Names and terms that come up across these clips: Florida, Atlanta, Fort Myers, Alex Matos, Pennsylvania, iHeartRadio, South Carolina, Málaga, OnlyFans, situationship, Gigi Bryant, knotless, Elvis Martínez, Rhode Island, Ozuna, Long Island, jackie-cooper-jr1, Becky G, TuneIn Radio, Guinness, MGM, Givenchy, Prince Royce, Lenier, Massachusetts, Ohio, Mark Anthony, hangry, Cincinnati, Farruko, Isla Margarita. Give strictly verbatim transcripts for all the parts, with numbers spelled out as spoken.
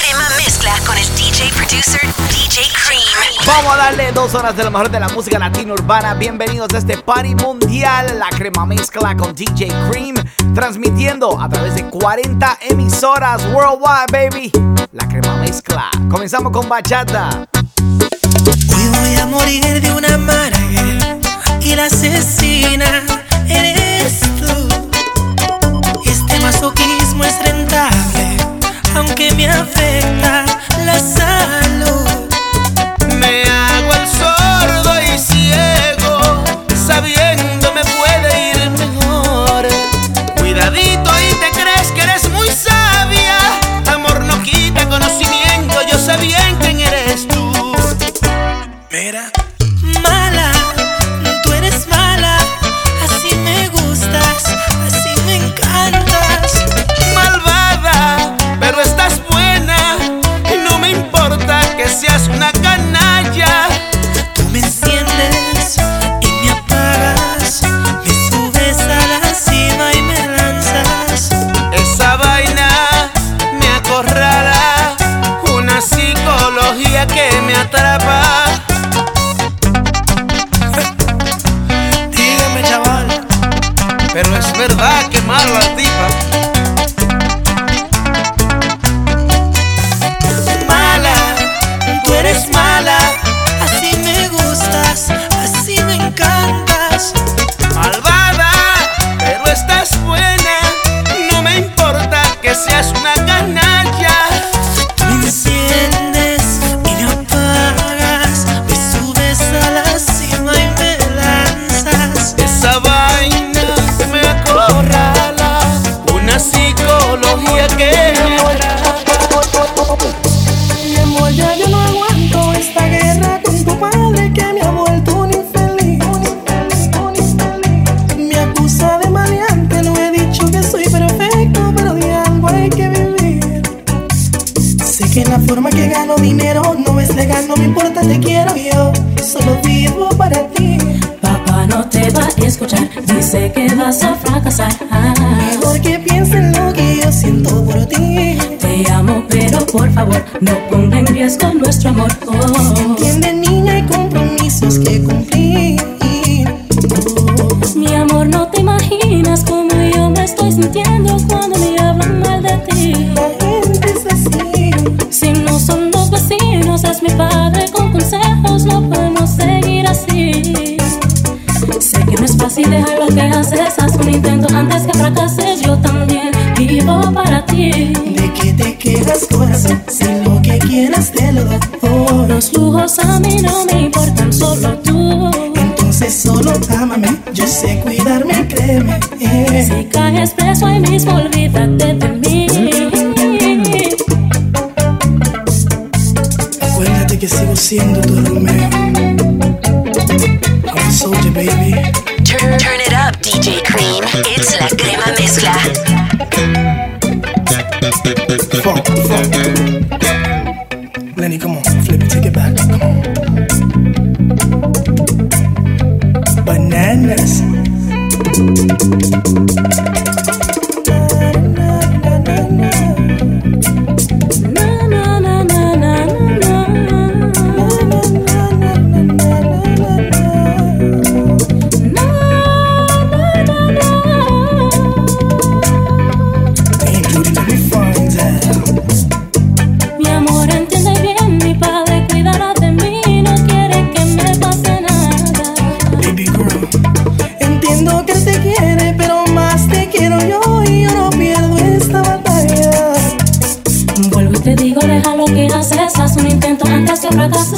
Tema mezcla con el D J producer D J Cream. Vamos a darle dos horas de lo mejor de la música latina urbana. Bienvenidos a este party mundial. La crema mezcla con D J Cream, transmitiendo a través de cuarenta emisoras worldwide, baby. La crema mezcla. Comenzamos con bachata. Hoy voy a morir de una manera y la asesina eres tú. Este masoquismo es rentable, aunque me afecta la salud. Me hago el sordo y ciego, sabiendo me puede ir mejor. Cuidadito y te crees que eres muy sabia. Amor no quita conocimiento, yo sé bien quién eres tú. Mira. Mala, tú eres mala, así me gustas, así me encantas. Malvada, pero estás buena y no me importa que seas una canalla. Tú me enciendes y me apagas, me subes a la cima y me lanzas. Esa vaina me acorrala, una psicología que me atrapa. Pero es verdad que mal la tipa. Mala, tú eres mala, así me gustas, así me encantas. Malvada, pero estás buena, no me importa que seas una canalla. Me enciendes y me apagas, me subes a la cima y me lanzas. Esa vaina psicología que me atrapa. Mi amor, ya yo no aguanto esta guerra con tu padre que me ha vuelto un infeliz. Un infeliz, un infeliz. Me acusa de maleante, no he dicho que soy perfecto, pero de algo hay que vivir. Sé que la forma que gano dinero no es legal, no me importa, te quiero yo, solo vivo para ti. Papá no te va a escuchar, dice que vas a fracasar. Mejor que piensen lo que yo siento por ti. Te amo, pero por favor, no ponga en riesgo nuestro amor. Oh. Entiende, niña, hay compromisos que cumplir. Oh. Mi amor, no te imaginas cómo yo me estoy sintiendo cuando me hablan mal de ti. La gente es así. Si no son los vecinos, es mi padre con consejos, no podemos seguir así. Sé que no es fácil dejar lo que haces, haz un intento antes que fracases. Yo también vivo para ti. ¿De qué te quedas, corazón? Si lo que quieras te lo doy. Oh. Los lujos a mí no me importan, solo tú. Entonces solo ámame, yo sé cuidarme, créeme. Eh. Si caes preso ahí mismo, olvídate de mí. Acuérdate que sigo siendo tu Romeo. Soldier, baby. Turn, turn it up, D J Cream. It's la crema mezcla. Funk, funk. Lenny, come on, flip it, take it back. Come on. Bananas.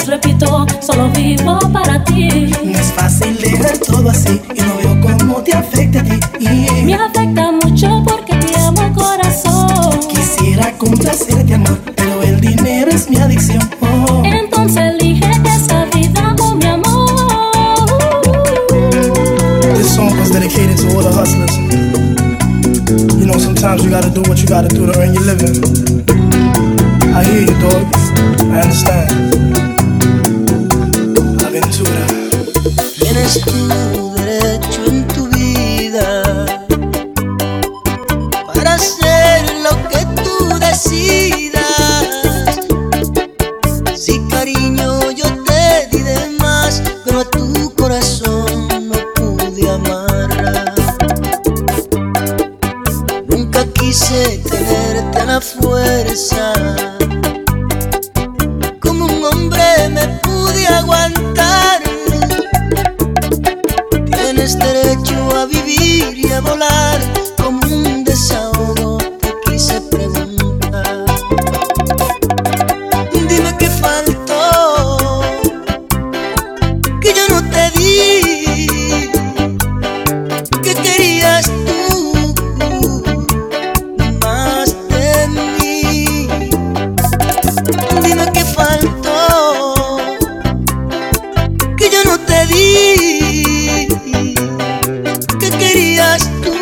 Repito, solo vivo para ti. No es fácil dejar todo así y no veo cómo te afecta a ti. Me afecta mucho porque te amo, corazón. Quisiera complacerte, amor, pero el dinero es mi adicción. Oh. Entonces elige esa vida, oh, mi amor. This song was dedicated to all the hustlers. You know, sometimes you gotta do what you gotta do to earn your living. I hear you, dog. I understand. Tienes tu derecho en tu vida para hacer lo que tú decidas. ti, ¿qué querías tú más de mí? Dime qué faltó, que yo no te di, ¿qué querías tú?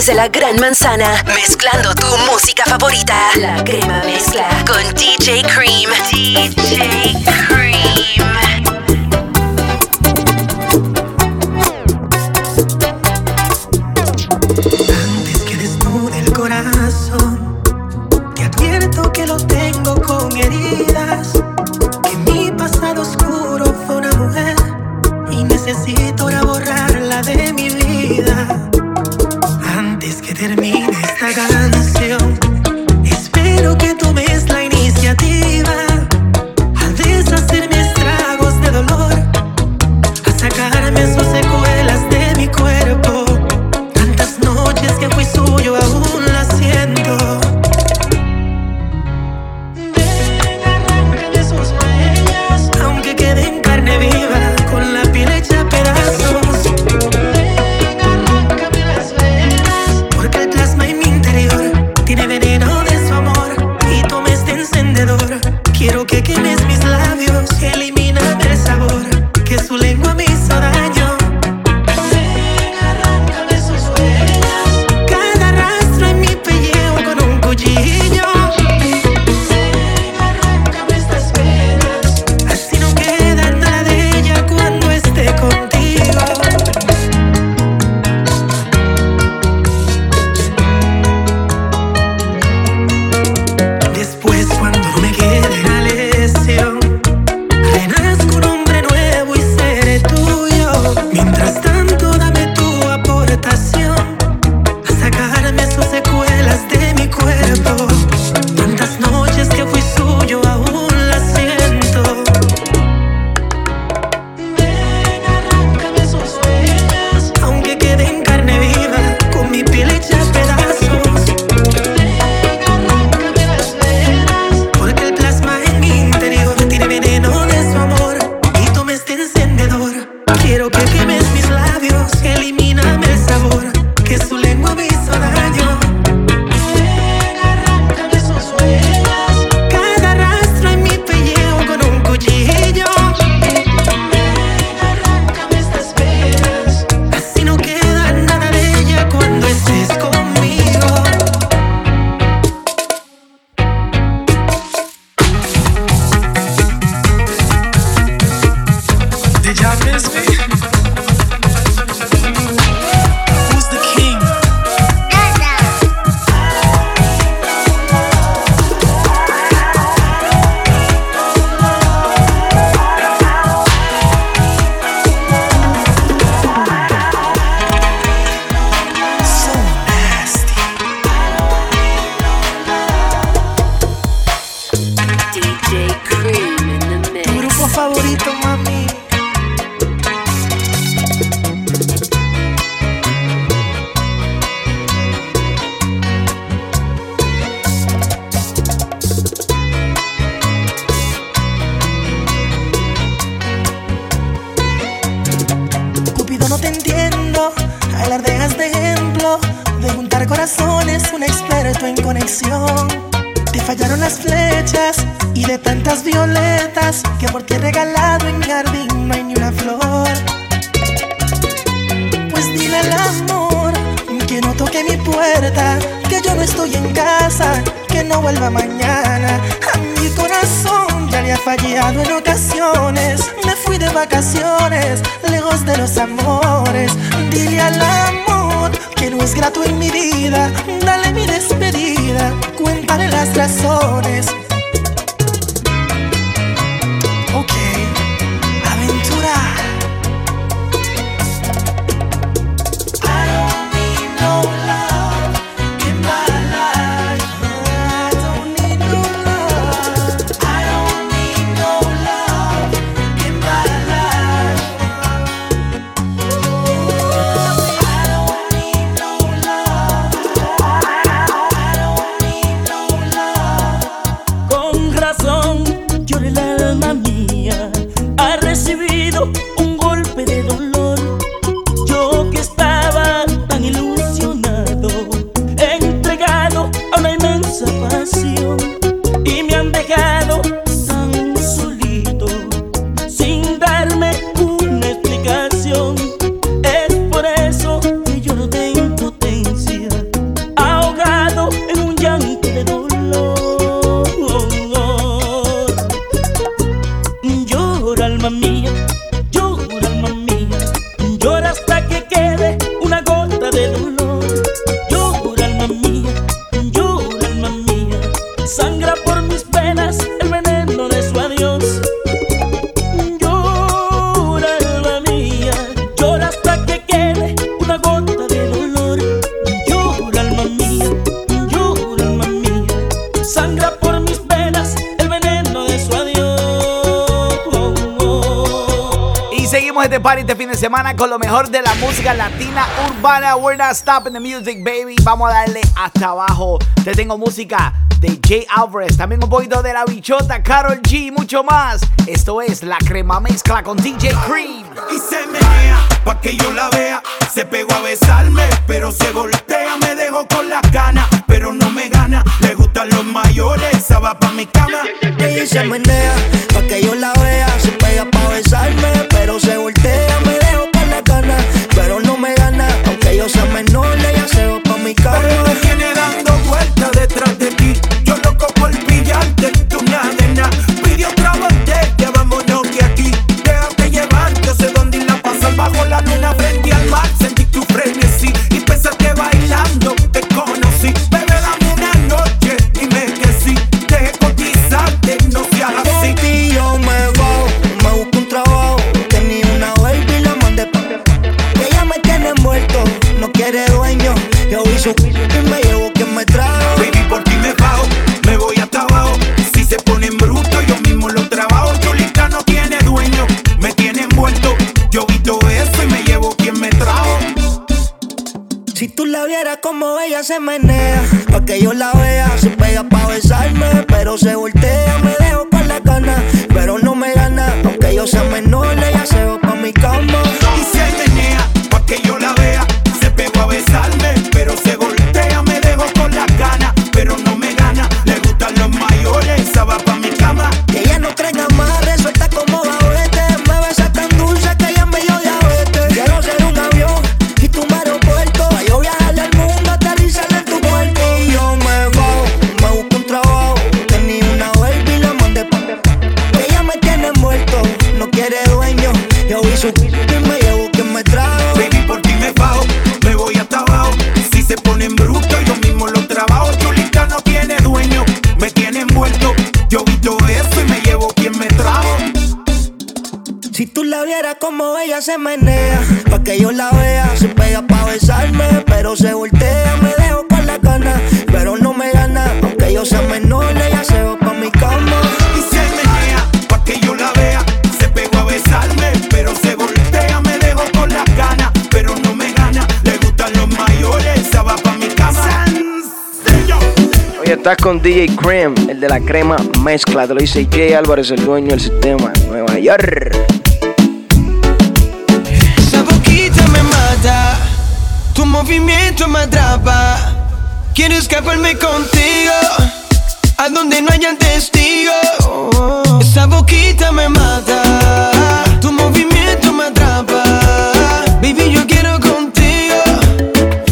Desde la Gran Manzana, mezclando tu música favorita. La Crema Mezcla con D J Cream. D J Cream. Arrancamos este party este fin de semana con lo mejor de la música latina urbana. We're not stopping the music, baby. Vamos a darle hasta abajo. Te tengo música de J Álvarez, también un poquito de la bichota Karol G y mucho más. Esto es La Crema Mezcla con D J Cream. Y se menea pa' que yo la vea. Se pegó a besarme, pero se voltea. Me dejó con las ganas, pero no me gana. Le gustan los mayores, esa va pa' mi cama. Ella se menea pa' que yo la vea. Se pega pa' besarme, pero se voltea. Me dejo con las ganas, pero no me gana. Aunque yo sea menor, ella se va pa' mi cama. Pero me tiene dando vueltas detrás de ti. Yo loco por pillarte, tú me adena. Pide otra botella, vámonos que aquí. Déjate llevar, yo sé dónde ir a pasar. Bajo la luna frente al mar, sentí tu frenesí. Y pensé que bailando te conocí. Bebé, dame una noche, dime que sí. Deje cotizarte, no seas así. Por ti yo me voy, me busco un trabajo. Tenía una baby y la mandé pa' que ella me tiene muerto, no quiere dueño. Yo vi su y me llevo quien me trajo. Baby, por ti me bajo, me voy hasta abajo. Si se ponen brutos, yo mismo lo trabajo. Chulita no tiene dueño, me tiene envuelto. Yo vi todo eso y me llevo quien me trajo. Si tú la vieras como ella se menea, pa' que yo la vea. Se pega pa' besarme, pero se voltea. Me dejo con las ganas, pero no me gana. Aunque yo sea menor, ella se va pa' mi cama. Y se menea, pa' que yo la vea. Se pegó a besarme, pero se voltea. Me dejo con las ganas, pero no me gana. Le gustan los mayores, esa va pa' mi cama. Que ella no traiga más, resuelta como gavete. Me besa tan dulce que ella me dio diabetes. Quiero ser un avión y tu un aeropuerto. Pa' yo viajar al mundo, aterrizar en tu cuerpo. Y yo me voy, me busco un trabajo. Tenía una baby y la mandé pa' que ella me tiene muerto, no quiere dueño. Yo vi su y me llevo quien me trajo. Baby, por ti me bajo, me voy hasta abajo. Si se ponen brutos, yo mismo lo trabajo. Chulita no tiene dueño, me tiene envuelto. Yo vi todo eso y me llevo quien me trajo. Si tú la vieras como ella se menea, pa' que yo la vea. Se pega pa' besarme, pero se voltea. Me dejo con las ganas, pero no me gana. Aunque yo sea menor, ella se va pa' mi cama. Y se menea, pa' que yo la vea. Se pegó a besarme, pero se voltea. Me dejo con las ganas, pero no me gana. Le gustan los mayores, esa va pa' mi cama. Hoy estás con D J Cream, el de la crema mezcla. Te lo dice J Álvarez, el dueño del sistema, Nueva York. Esa boquita me mata, tu movimiento me atrapa. Quiero escaparme contigo, a donde no hayan testigos. Esa boquita me mata, tu movimiento me atrapa. Baby, yo quiero contigo,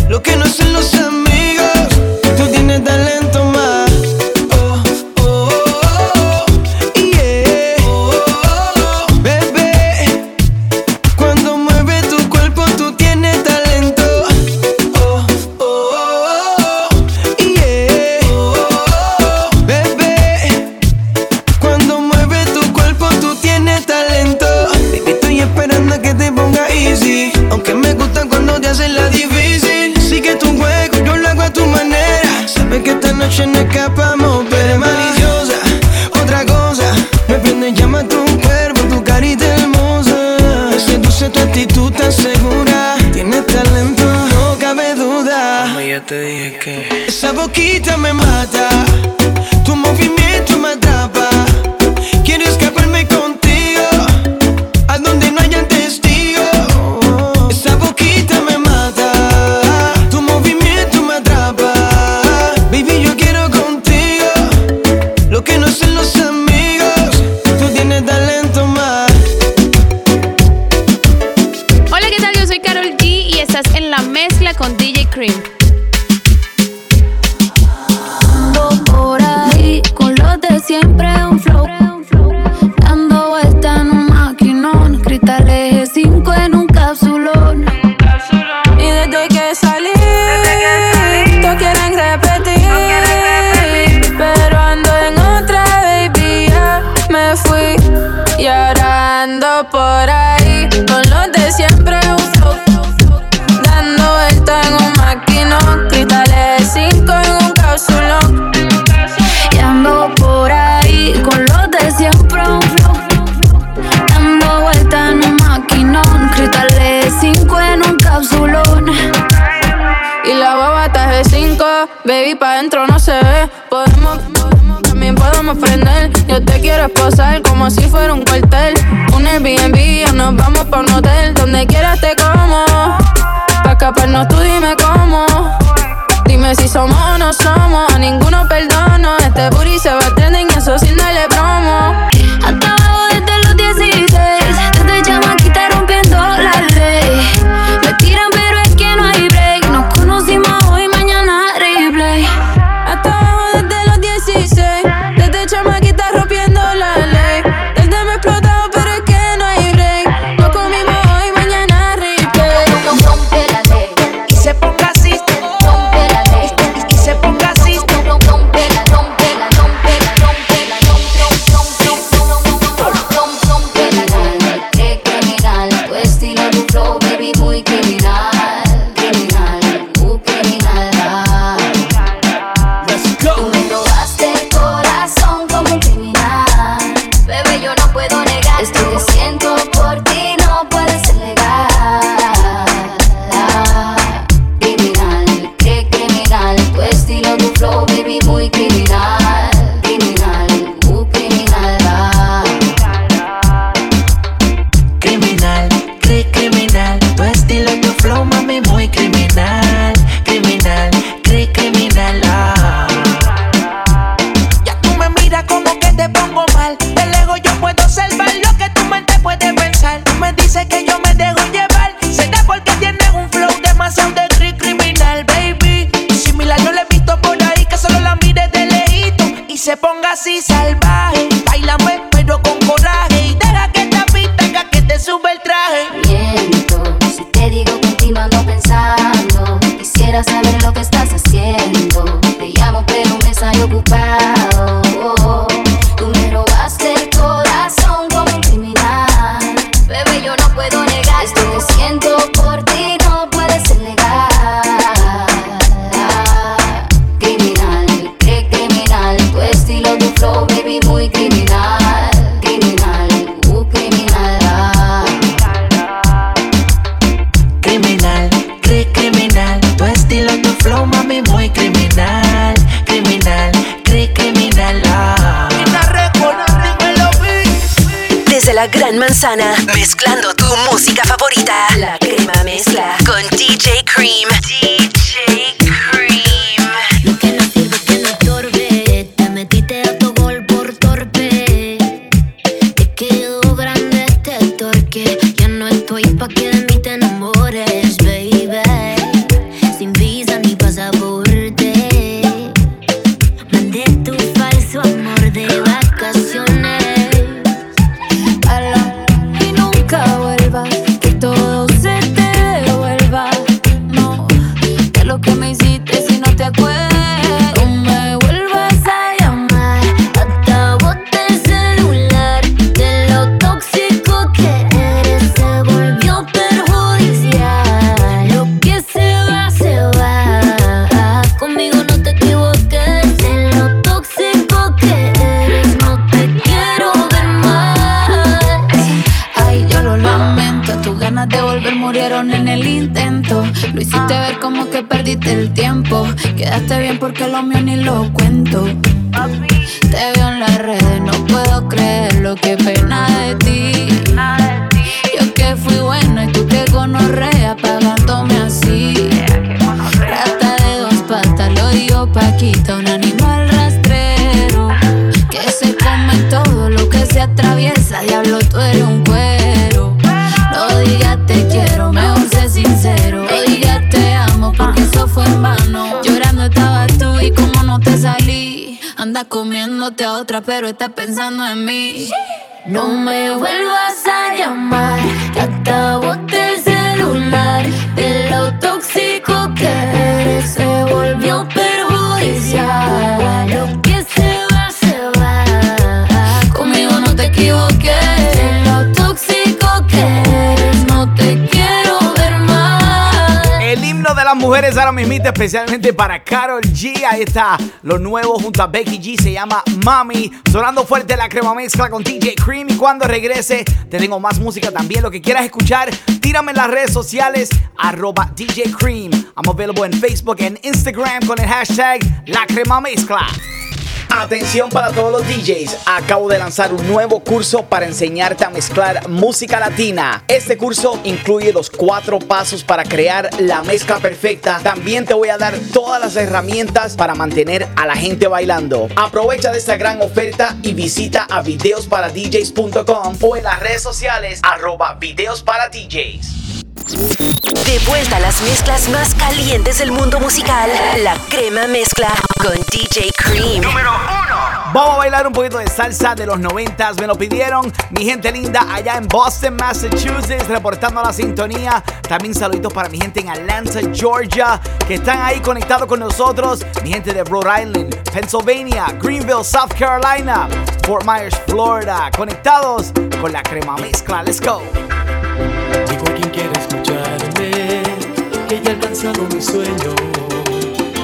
lo que no hacen los amigos. Tú tienes talento más. Oh, oh, oh, oh. Yeah. Oh, oh, oh. Bebé, cuando mueves tu cuerpo tú tienes talento. Oh, oh, oh, oh. Yeah. Oh, oh, oh. Bebé, cuando mueves tu cuerpo tú tienes talento. Baby, estoy esperando a que te ponga easy. Aunque me gusta cuando te hacen la difícil. Sigue tu juego, yo lo hago a tu manera. Sabes que esta noche no escapamos, pero es maliciosa, otra cosa. Me prende, llama tu cuerpo, tu carita hermosa. Me seduce tu actitud tan segura. Tienes talento, no cabe duda. Mama, ya te dije que esa boquita me mata, tu movimiento me atrapa. Quiero escaparme contigo, a donde no hayan testigos. Esa boquita me mata, tu movimiento me atrapa. Baby, yo quiero contigo, lo que no hacen los amigos. Tú tienes talento más. Hola, ¿qué tal? Yo soy Karol G y estás en La Mezcla con D J Cream. Ando por ahí con los de siempre, un flow. Dando vueltas en un maquinón, cristal eje cinco en un cápsulón. Y desde que salí, todos quieren repetir. Fui llorando por ahí con los de siempre, un flow, dando vueltas en un maquinón, cristales cinco en un cápsulón. Y ando por ahí con los de siempre, un flow, dando vueltas en un maquinón, Baby, pa' dentro no se ve. Podemos, podemos, también podemos prender. Yo te quiero esposar como si fuera un cuartel. Un Airbnb o nos vamos pa' un hotel. Donde quieras te como. Pa' escaparnos tú dime cómo. Dime si somos o no somos. A ninguno perdono. Este booty se va a trending y eso sin darle promo. Hasta abajo desde los dieciséis. Desde chamaquita rompiendo la ley. Me tiran pero es que no hay break. Nos conocimos hoy, mañana replay. Hasta abajo desde los dieciséis. Desde chamaquita rompiendo la ley. Desde me he explotado pero es que no hay break. Nos comimos hoy, mañana replay. Rompe la ley y se ponga así. La Gran Manzana, mezclando tu música favorita. La Crema Mezcla con D J Cream. D J Cream. Lo que no sirve que no estorbe. Te metiste autogol por torpe. Te quedó grande este torque. Ya no estoy pa' que de mí te enamores, baby. Sin visa ni pasaporte. Mandé tu falso amor de vacaciones. Lo hiciste ver como que perdiste el tiempo. Quedaste bien porque lo mío ni lo cuento. Te veo en las redes, no puedo creer lo que pena de ti. Yo que fui buena y tú que gonorrea pagándome así. Rata de dos patas, lo digo Paquita, un animal rastrero que se come todo lo que se atraviesa. Diablo, tú eres un cuero. No digas te quiero, mejor sé sincero. Fue en vano. Llorando estabas tú y como no te salí. Andas comiéndote a otra pero estás pensando en mí. No me vuelvas a llamar, te acabaste el celular. De lo tóxico que eres se volvió perjudicial. Lo que se va, se va. Conmigo no te equivoques. De lo tóxico que eres no te quiero ver más. El himno de la mujeres ahora mismita, especialmente para Karol G. Ahí está, lo nuevo junto a Becky G, se llama Mami. Sonando fuerte la crema mezcla con D J Cream. Y cuando regrese, te tengo más música también. Lo que quieras escuchar, tírame en las redes sociales, arroba D J Cream. I'm available en Facebook and Instagram con el hashtag La Crema Mezcla. Atención para todos los D Js, acabo de lanzar un nuevo curso para enseñarte a mezclar música latina. Este curso incluye los cuatro pasos para crear la mezcla perfecta. También te voy a dar todas las herramientas para mantener a la gente bailando. Aprovecha de esta gran oferta y visita a videos para D Js punto com o en las redes sociales arroba videos para D Js. De vuelta a las mezclas más calientes del mundo musical, La Crema Mezcla con D J Cream. Número uno. Vamos a bailar un poquito de salsa de los noventas. Me lo pidieron mi gente linda allá en Boston, Massachusetts, reportando la sintonía. También saluditos para mi gente en Atlanta, Georgia, que están ahí conectados con nosotros. Mi gente de Rhode Island, Pennsylvania, Greenville, South Carolina, Fort Myers, Florida, conectados con La Crema Mezcla. Let's go. Digo a quien quiera escucharme, que ya he alcanzado mi sueño,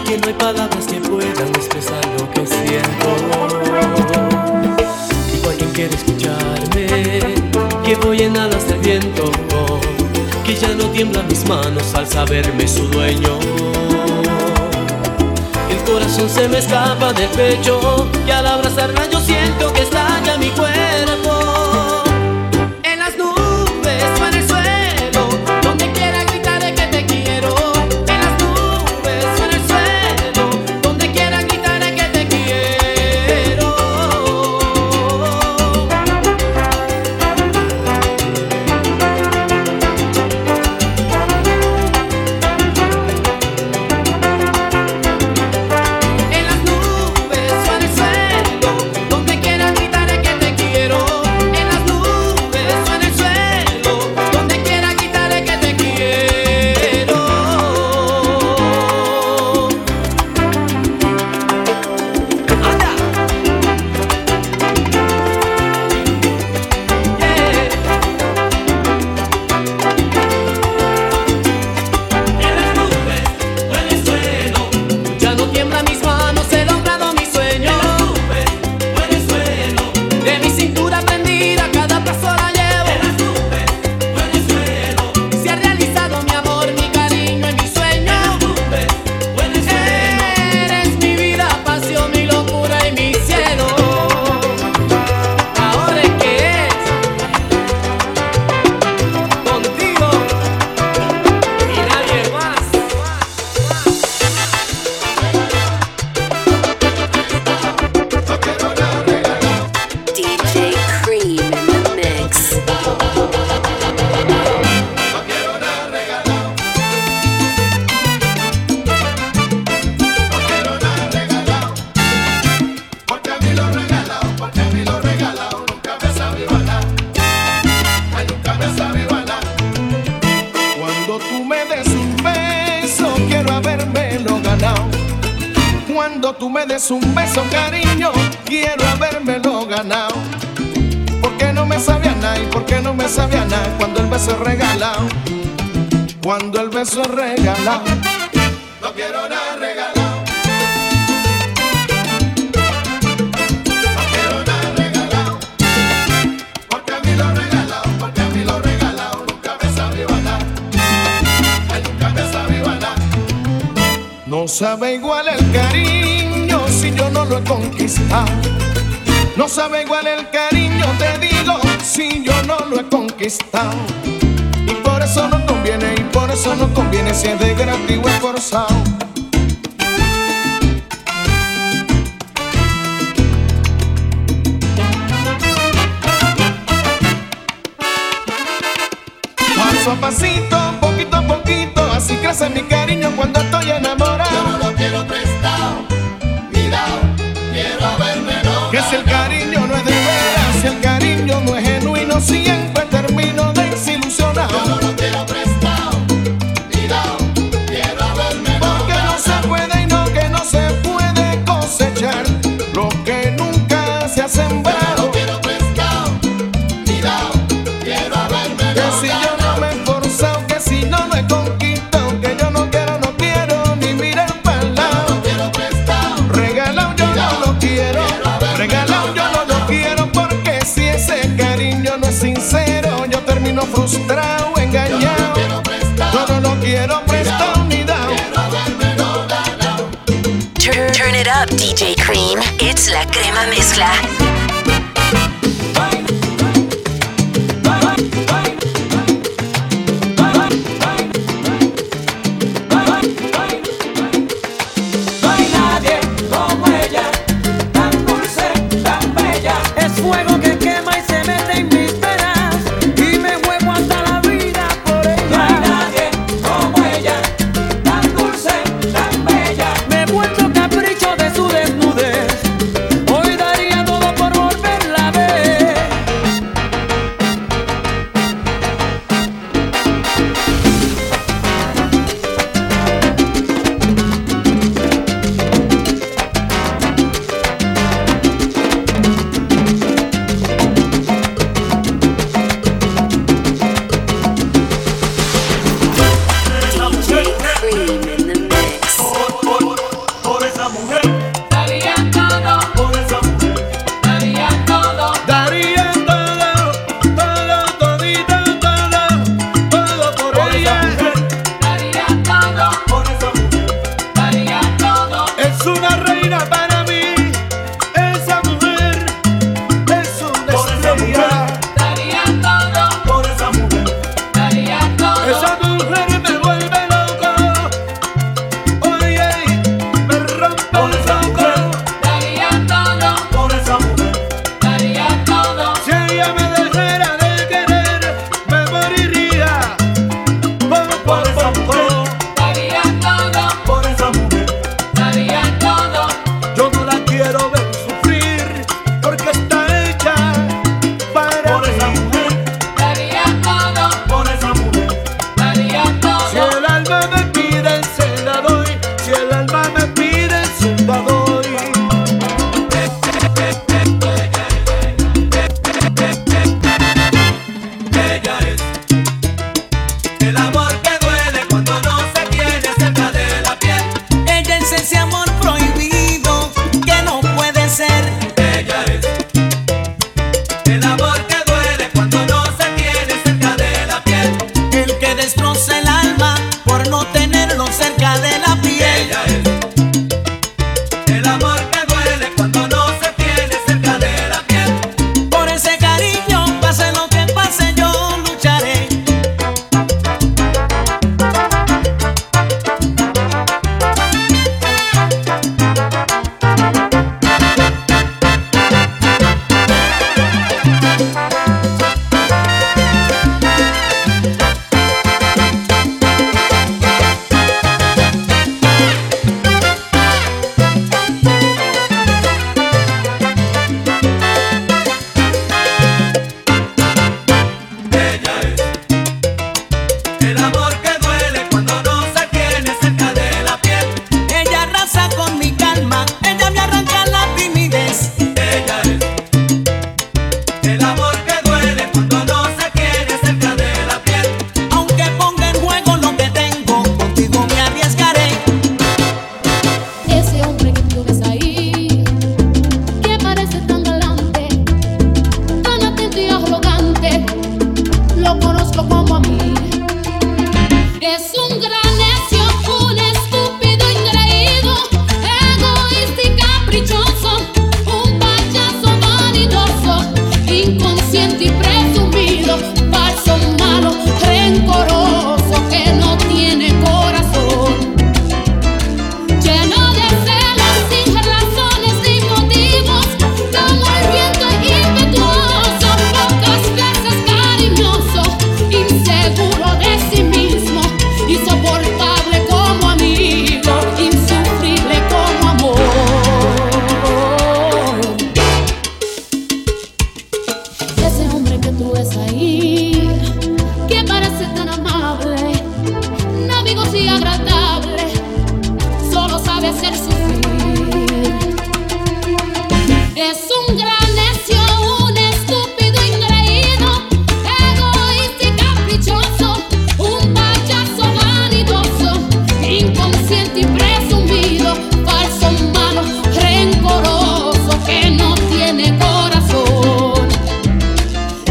que no hay palabras que puedan expresar lo que siento. Digo a quien quiera escucharme, que voy en alas del viento, que ya no tiemblan mis manos al saberme su dueño. El corazón se me escapa del pecho, y al abrazarla yo siento que estalla mi cuerpo. Cuando tú me des un beso, cariño, quiero habérmelo ganado. Porque no me sabía nada y porque no me sabía nada cuando el beso es regalado. Cuando el beso es regalado, no quiero nada regalado. No sabe igual el cariño si yo no lo he conquistado. No sabe igual el cariño, te digo, si yo no lo he conquistado. Y por eso no conviene, y por eso no conviene si es de gratis o esforzado. Paso a pasito, poquito a poquito, así crece mi cariño cuando estoy enamorado. Siempre termino desilusionado. Yo no lo quiero prestado, ni dado, quiero haberme dado. Porque no se puede y no que no se puede cosechar lo que nunca se ha sembrado. Yo no lo quiero prestado, ni dado, quiero haberme dado. Que si yo no me he esforzado, que si no lo he conquistado, que yo no quiero, no quiero. Cream, it's La Crema Mezcla.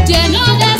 Lleno de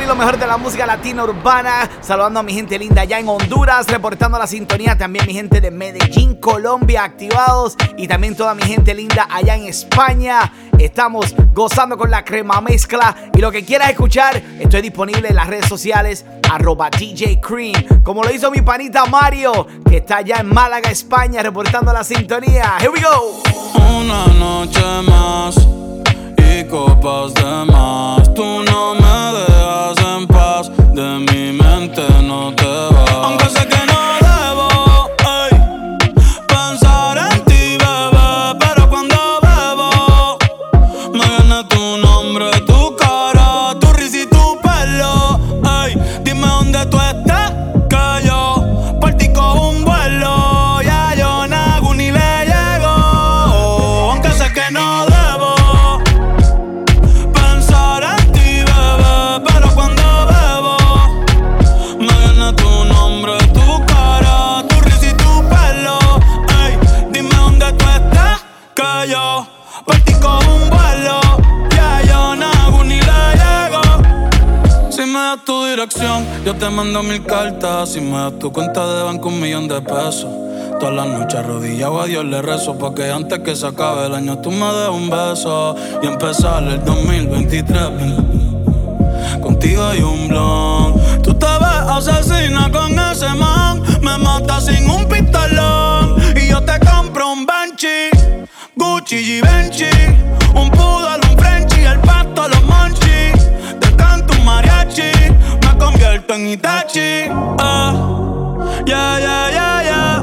y lo mejor de la música latina urbana. Saludando a mi gente linda allá en Honduras, reportando la sintonía. También mi gente de Medellín, Colombia, activados. Y también toda mi gente linda allá en España. Estamos gozando con la crema mezcla. Y lo que quieras escuchar, estoy disponible en las redes sociales, arroba D J Cream, como lo hizo mi panita Mario, que está allá en Málaga, España, reportando la sintonía. Here we go. Una noche más y copas de más. Tú no me dejas en paz, de mi mente no te vas. Aunque sé que no debo, ey, pensar en ti, bebé, pero cuando bebo me viene tu nombre, tu cara, tu risa y tu pelo. Ey, dime dónde tú estás, que yo partí con un vuelo. Ya yo nago ni le llego, aunque sé que no debo. Tu dirección, yo te mando mil cartas. Si me das tu cuenta de banco, un millón de pesos. Todas las noches arrodillado a Dios le rezo, pa' que antes que se acabe el año tú me des un beso y empezar el dos mil veintitrés contigo hay un blon. Tú te ves asesina con ese man, me matas sin un pistolón. Y yo te compro un Benchi, Gucci, Givenchy, un poodle, un Frenchie, el pasto, los Monchi. Te canto un mariachi, me convierto en Itachi. Oh, yeah, yeah, yeah, yeah.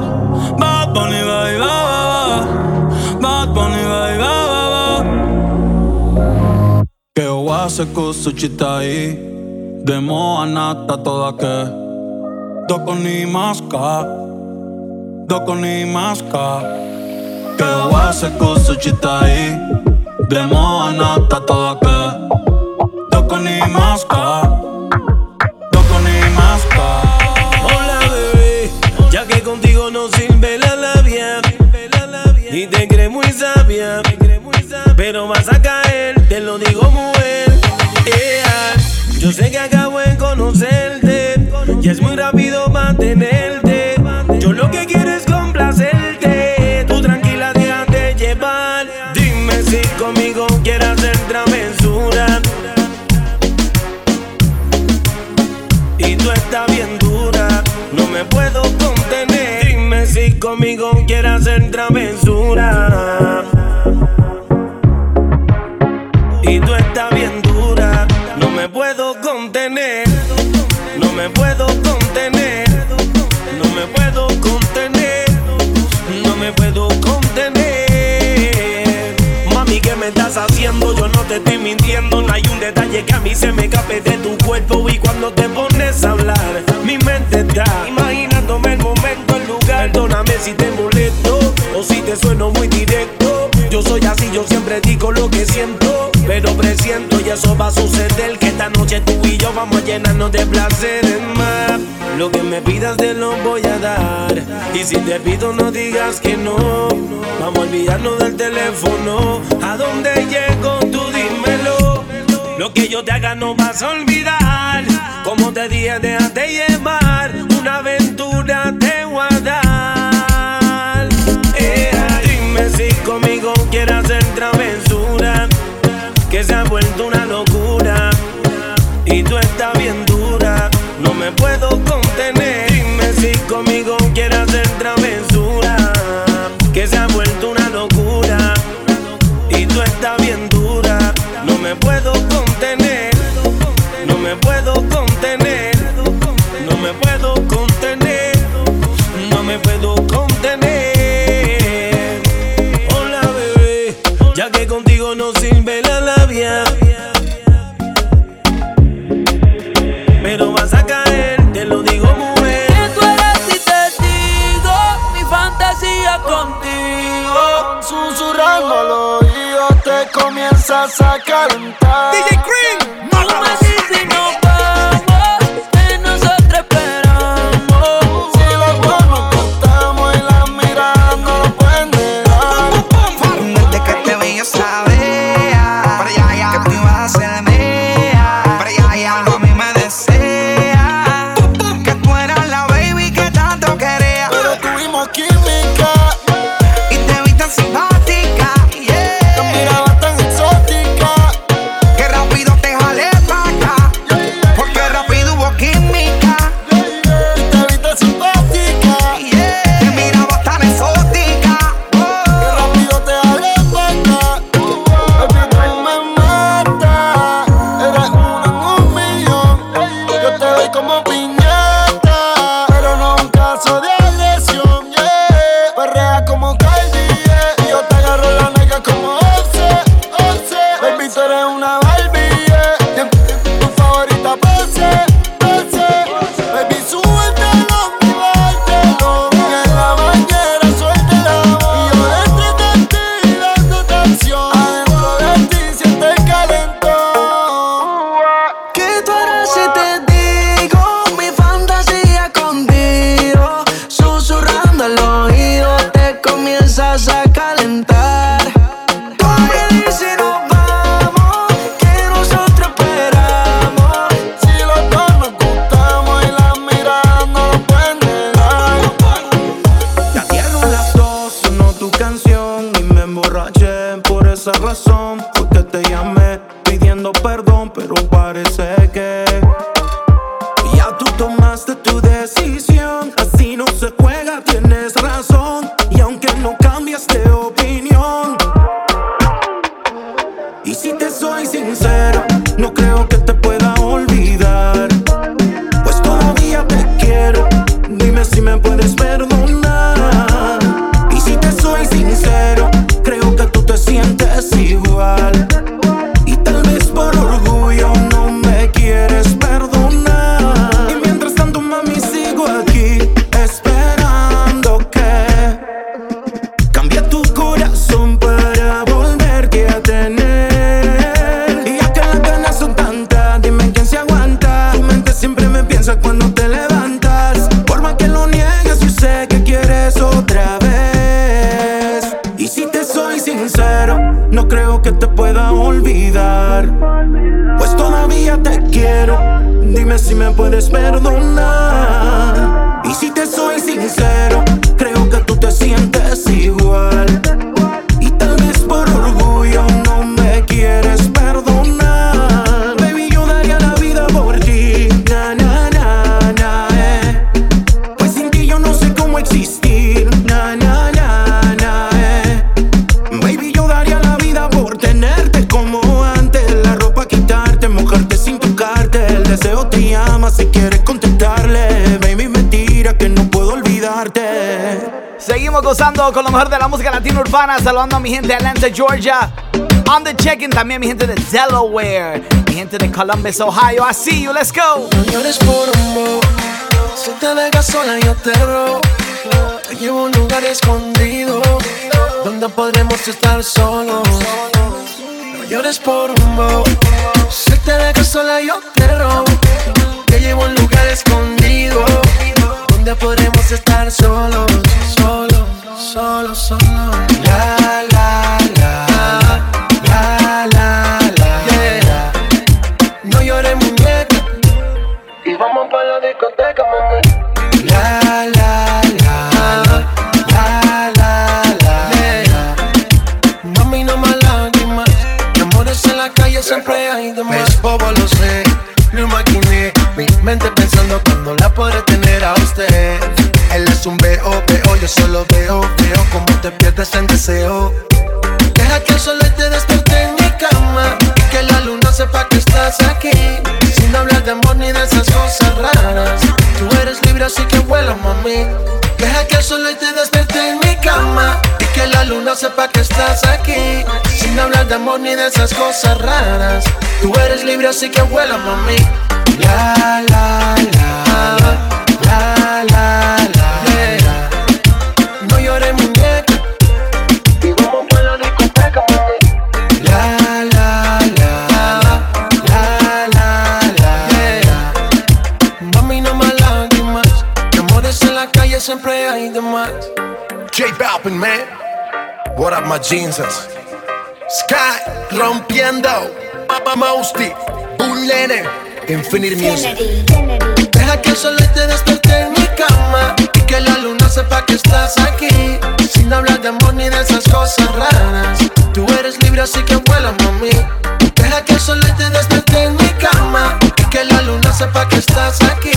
Bad Bunny, baby, ba, ba, ba. Bad Bunny, baby, ba, ba, ba. Que yo hace con su chita ahí, de moa nata toda que Doco ni masca, Doco ni masca. Que yo hace con su chita ahí, de moa nata toda que Doco ni masca, Doco ni masca. Hola bebé, ya que contigo no sirve la labia y te crees muy sabia, pero vas a caer, te lo digo mujer. Yeah. Yo sé que acabo de conocerte y es muy rápido mantenerte. Yo lo que quiero es complacerte, tú tranquila déjate llevar. Dime si conmigo quieres hacer travesura. Está bien dura, no me puedo contener. Dime si conmigo quieres hacer travesura. Y tú estás bien dura, no me puedo contener. No me puedo contener. No me puedo contener. No me puedo contener. Mami, ¿qué me estás haciendo? Yo no te estoy mintiendo. No hay un detalle que a mí se me escape de tu cuerpo. Y cuando te pones a hablar, mi mente está imaginándome el momento, el lugar. Perdóname si te molesto o si te sueno muy directo. Yo soy así, yo siempre digo lo que siento, pero presiento y eso va a suceder, que esta noche tú y yo vamos a llenarnos de placeres más. Lo que me pidas te lo voy a dar, y si te pido no digas que no. Vamos a olvidarnos del teléfono. ¿A dónde llego? Tú dímelo. Lo que yo te haga no vas a olvidar. Como te dije, déjate llevar. Una aventura te voy a dar. Eh, dime si conmigo quieres hacer travesura, que se ha vuelto una locura. Y tú estás bien dura, no me puedo contener. Dime si conmigo quieres hacer travesura, que se ha vuelto una locura. Y tú estás bien dura, no me puedo contener. No me puedo contener, no me puedo contener, no me puedo contener. Hola bebé, ya que contigo no sirve la labia, pero vas a caer, te lo digo mujer. Que tú eres mi testigo, mi fantasía contigo, susurrando al oído te comienzas a calentar. D J Cream, sabe, para allá, que tú ibas a hacerme, para allá, no me emborraché, por esa razón fue que te llamé pidiendo perdón, pero parece que ya tú tomaste tu decisión. Así no se juega, tienes razón, y aunque no cambies de opinión, y si te soy sincero, no creo que te pueda olvidar, pues todavía te quiero. Dime si me puedes perdonar. Y si te soy sincero, creo que tú te sientes igual, y tal vez por orgullo no me quieres perdonar. Y mientras tanto, mami, sigo aquí esperando que cambie tu corazón para volverte a tener. Y ya que las ganas son tantas, dime quién se aguanta. Tu mente siempre me piensa cuando te levantas. No creo que te pueda olvidar, pues todavía te quiero. Dime si me puedes perdonar. Y si te soy sincero, creo que tú te sientes igual, y tal vez por orgullo no me quieres perdonar. Baby, yo daría la vida por ti, na na na na, eh. Pues sin ti yo no sé cómo existir, na na na na, eh. Baby, yo daría la tenerte como antes, la ropa quitarte, mojarte sin tocarte. El deseo te llama si quieres contestarle. Baby, mentira que no puedo olvidarte. Seguimos gozando con lo mejor de la música latina urbana. Saludando a mi gente de Atlanta, Georgia. On the check-in también mi gente de Delaware. Mi gente de Columbus, Ohio. I see you, let's go. No llores por amor. Si te dejas sola yo te robo. Te llevo a un lugar escondido donde podremos estar solos. No llores por un bobo. Si te dejo sola yo te robo. Te llevo a un lugar escondido donde podremos estar solos. Solo, solo, solo. La, la, la, la, la, la, yeah. No llores muñeca y vamos pa' la discoteca, mami. La, la, la, la, la, la, yeah. Mami, no más lágrimas. Amores en la calle siempre hay de más. Es bobo, lo sé, lo imaginé. Mi mente pensando cuando la podré tener a usted. Él es un veo, veo, yo solo veo, veo como te pierdes en deseo. Deja que el sol te despierte en mi cama, que la luna sepa que estás aquí. Sin hablar de amor ni de esas cosas raras, tú eres libre así que vuela, mami. Deja que el sol te despierte en mi cama, y que la luna sepa que estás aquí. Sin hablar de amor ni de esas cosas raras, tú eres libre así que vuela, mami. La, la, la, la, la, la, la, yeah. No llores muñeca y vamos pa' la discoteca, mami. La, la, la, la, la, la, yeah. Mami, no más lágrimas. Que amores en la calle siempre hay de más. J Balvin, man. What up, my jeanses? Sky, rompiendo. Papa Mosty, Bull Lenier. Infinite Music. Deja que el sol te despierte en mi cama, y que la luna sepa que estás aquí. Sin hablar de amor ni de esas cosas raras, tú eres libre así que vuela, mami. Deja que el sol te despierte en mi cama, y que la luna sepa que estás aquí.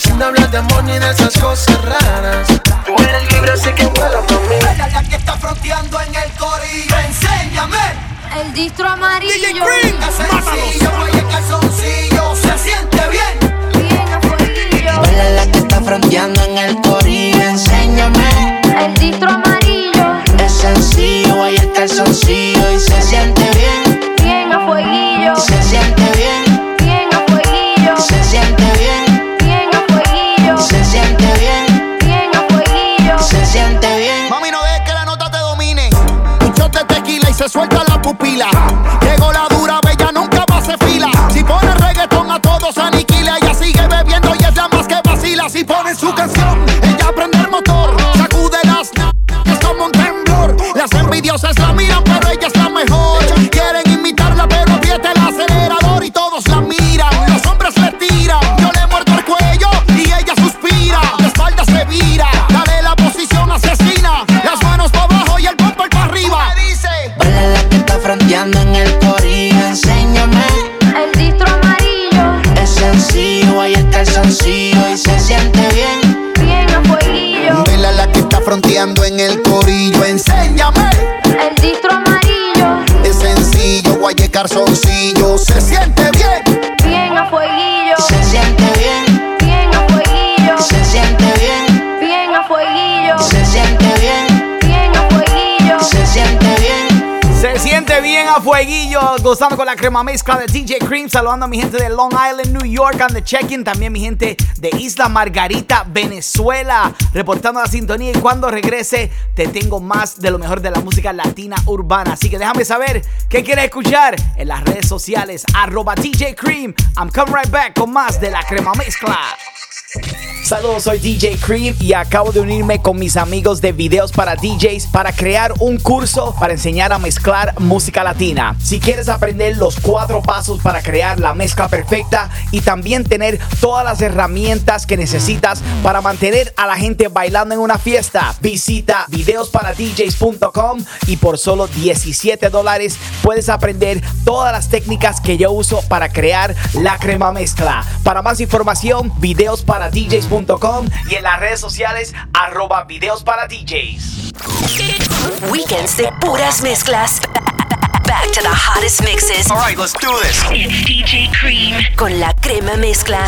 Sin hablar de amor ni de esas cosas raras, tú eres libre así que vuela, mami. La, la que está fronteando en el corillo, enséñame. El distro amarillo. D J Cream, sencillo, voy en calzoncillo, se siente bien. Bien afuerillo. Huele la que está fronteando en el corillo, enséñame. El distro amarillo. Es sencillo, voy en calzoncillo y se siente bien. Bien afuerillo. Y se siente bien. Bien afuerillo. Y se siente bien. Bien afuerillo. Y se siente bien. Bien afuerillo. Y se siente bien. Mami, no dejes que la nota te domine. Un shot de tequila y se suelta la pupila. Llegó la dura, bella, nunca va a hacer fila. Si pone reggaetón a todos aniquila. Ella sigue bebiendo y es la más que vacila. Si pone su canción, ella prende el motor. Sacude las nalgas como un temblor. Las envidiosas la miran, pero ella es la mejor. Quieren imitarla, pero aprieta el acelerador y todos la miran. Los hombres le tiran, yo le muerdo el cuello y ella suspira. La espalda se vira, dale la posición asesina. Las manos para abajo y el bumper para arriba. fronteando en el corillo. Enséñame el distro amarillo. Es sencillo, ahí está el sencillo y se siente bien. Bien a fueguillo. Dile a la que está fronteando en el corillo. Enséñame el distro amarillo. Es sencillo, ahí está el sencillo, se siente bien. Bien a fueguillo. Se siente bien. Bien a fueguillo. Se siente bien. Bien a fueguillo. Se siente bien. Bien a fueguillo. Se siente bien. Se siente bien a fueguillo, gozando con la crema mezcla de D J Cream, saludando a mi gente de Long Island, New York, on the check-in, también mi gente de Isla Margarita, Venezuela, reportando la sintonía, y cuando regrese te tengo más de lo mejor de la música latina urbana, así que déjame saber qué quieres escuchar en las redes sociales, arroba D J Cream. I'm coming right back con más de la crema mezcla. Saludos, soy D J Cream y acabo de unirme con mis amigos de Videos para D Js para crear un curso para enseñar a mezclar música latina. Si quieres aprender los cuatro pasos para crear la mezcla perfecta y también tener todas las herramientas que necesitas para mantener a la gente bailando en una fiesta, visita videos para D Js punto com y por solo diecisiete dólares puedes aprender todas las técnicas que yo uso para crear la crema mezcla. Para más información, videos para D Js punto com y en las redes sociales arroba videos para D Js. Weekends de puras mezclas. Back to the hottest mixes. All right, let's do this. It's D J Cream con la crema mezcla.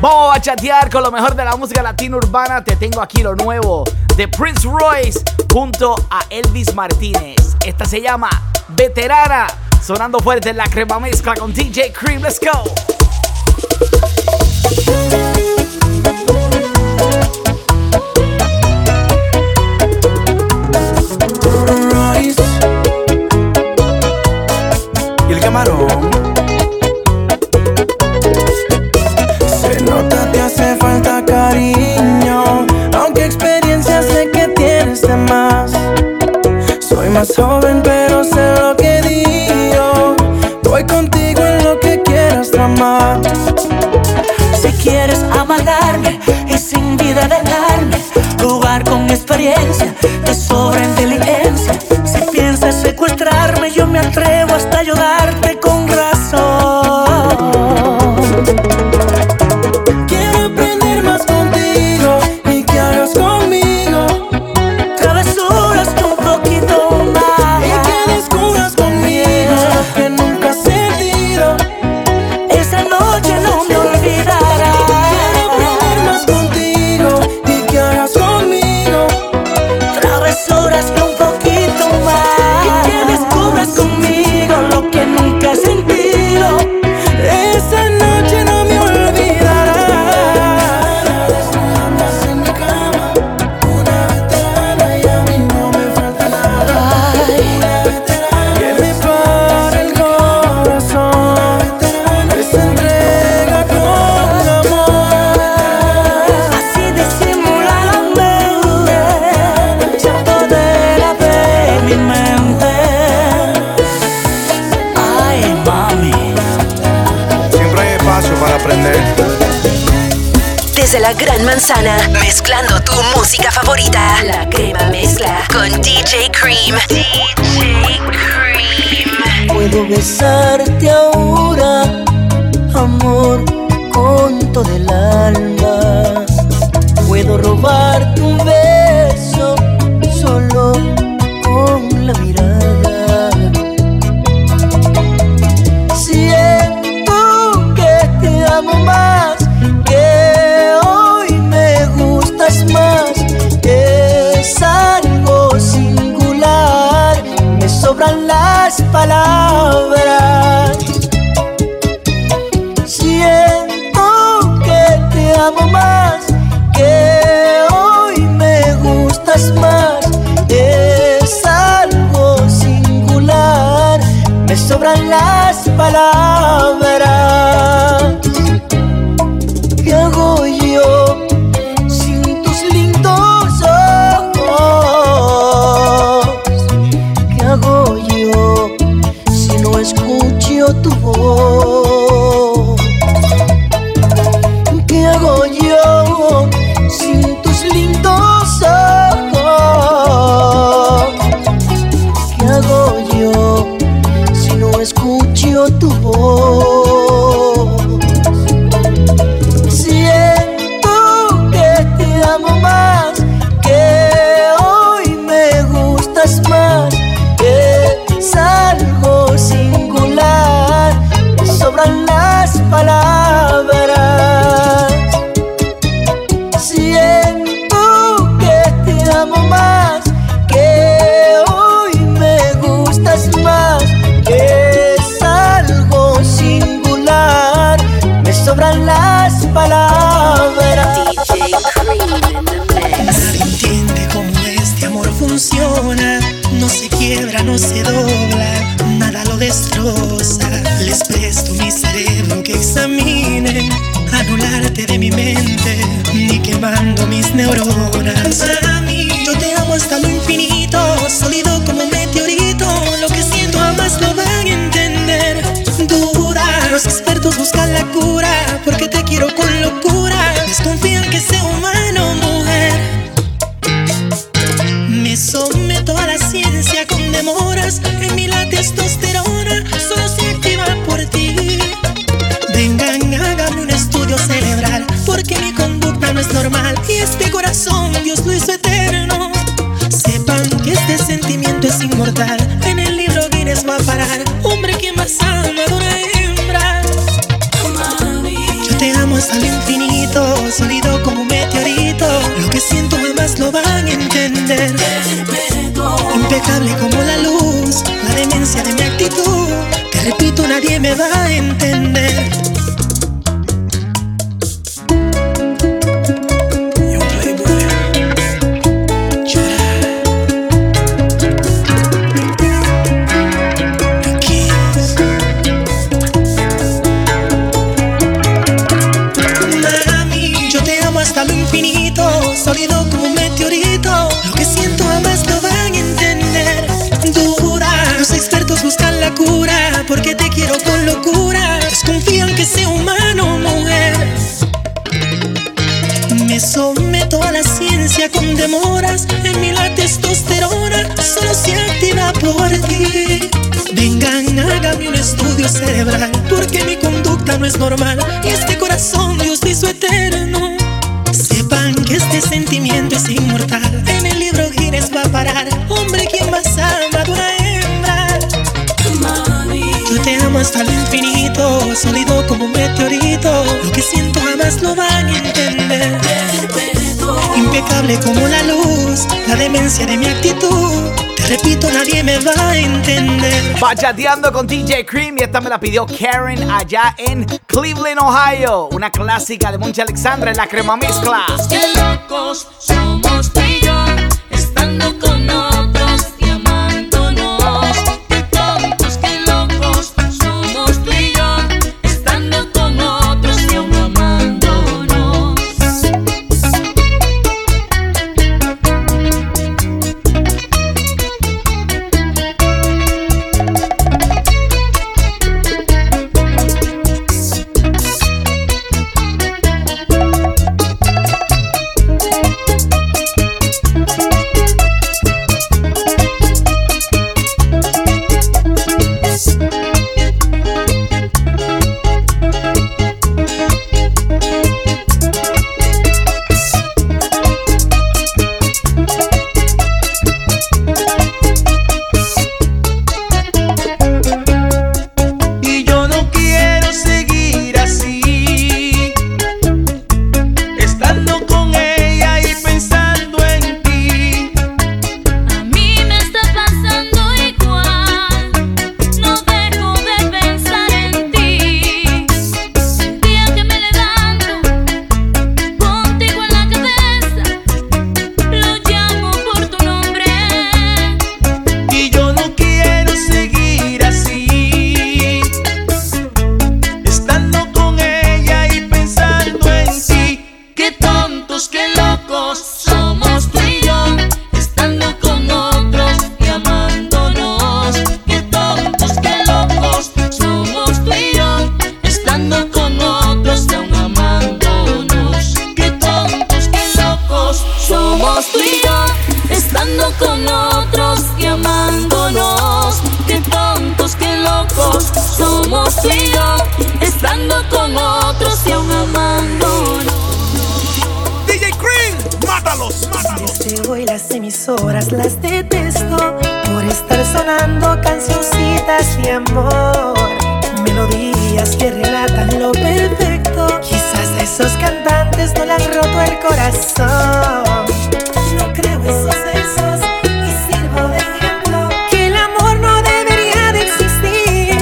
Vamos a chatear con lo mejor de la música latina urbana. Te tengo aquí lo nuevo de Prince Royce junto a Elvis Martínez. Esta se llama Veterana. Sonando fuerte en la crema mezcla con D J Cream. Let's go. Se nota, te hace falta cariño, aunque experiencia sé que tienes de más. Soy más joven pero sé lo que digo, voy contigo en lo que quieras tramar. Si quieres amagarme y sin vida dejarme, jugar con mi experiencia, te sobra inteligencia. Si piensas secuestrarme yo me atrevo hasta ayudarte. La Gran Manzana, mezclando tu música favorita. La crema mezcla con D J Cream. D J Cream. Puedo besarte ahora, amor, con todo el alma. Puedo robarte un beso, solo con la mirada. Siento que te amo más. Más es algo singular, me sobran las palabras. Siento que te amo más, que hoy me gustas más. Es algo singular, me sobran las palabras. ¿Qué hago yo? Escucho tu voz. ¿Qué hago yo sin tus lindos ojos? ¿Qué hago yo escucho tu voz. Siento que te amo más, que hoy me gustas más, que es algo singular, me sobran las palabras. Siento que te amo más, que hoy me gustas más, que es algo singular, me sobran las palabras. D J Cream in the mix. Nadie entiende cómo este amor funciona, no se quiebra, no se dobla, nada lo destroza. Les presto mi cerebro que examinen, anularte de mi mente, ni quemando mis neuronas. Para mí, yo te amo hasta lo infinito, sólido como un meteorito, lo que siento jamás lo van a entender. Dura, los expertos buscan la cura, porque te quiero con locura, desconfían que sea humano, mujer. Me someto a la ciencia con demoras, en mi la testosterona solo se activa por ti. Vengan, háganme un estudio cerebral, porque mi conducta no es normal. Y este corazón Dios lo hizo eterno, sepan que este sentimiento es inmortal. En el libro Guinness va a parar, hombre que más ama a una hembra. Yo te amo hasta el infinito, sólido como un meteorito, lo que siento jamás lo van a entender. Impecable como la luz, la demencia de mi actitud, te repito, nadie me va a entender. Porque te quiero con locura, desconfían que sea humano, mujer. Me someto a la ciencia con demoras, en mí la testosterona solo se activa por ti. Vengan, hágame un estudio cerebral, porque mi conducta no es normal. Y este corazón Dios hizo eterno, sepan que este sentimiento es inmortal. En el libro Guinness va a parar, hombre, ¿quién más ama de una hembra? Yo te amo hasta el infinito, sólido como un meteorito, lo que siento jamás lo van a entender. Impecable como la luz, la demencia de mi actitud, te repito, nadie me va a entender. Bachateando con D J Cream, y esta me la pidió Karen allá en Cleveland, Ohio. Una clásica de Moncha Alexandra en la crema mezcla. Qué locos somos tú y yo, estando con otros y amándonos. como sigo estando con otros y aún amándonos. D J Cream, mátalos, mátalos. Desde hoy las emisoras las detesto por estar sonando cancioncitas de amor, melodías que relatan lo perfecto. Quizás a esos cantantes no le han roto el corazón. No creo esos versos y sirvo de ejemplo que el amor no debería de existir.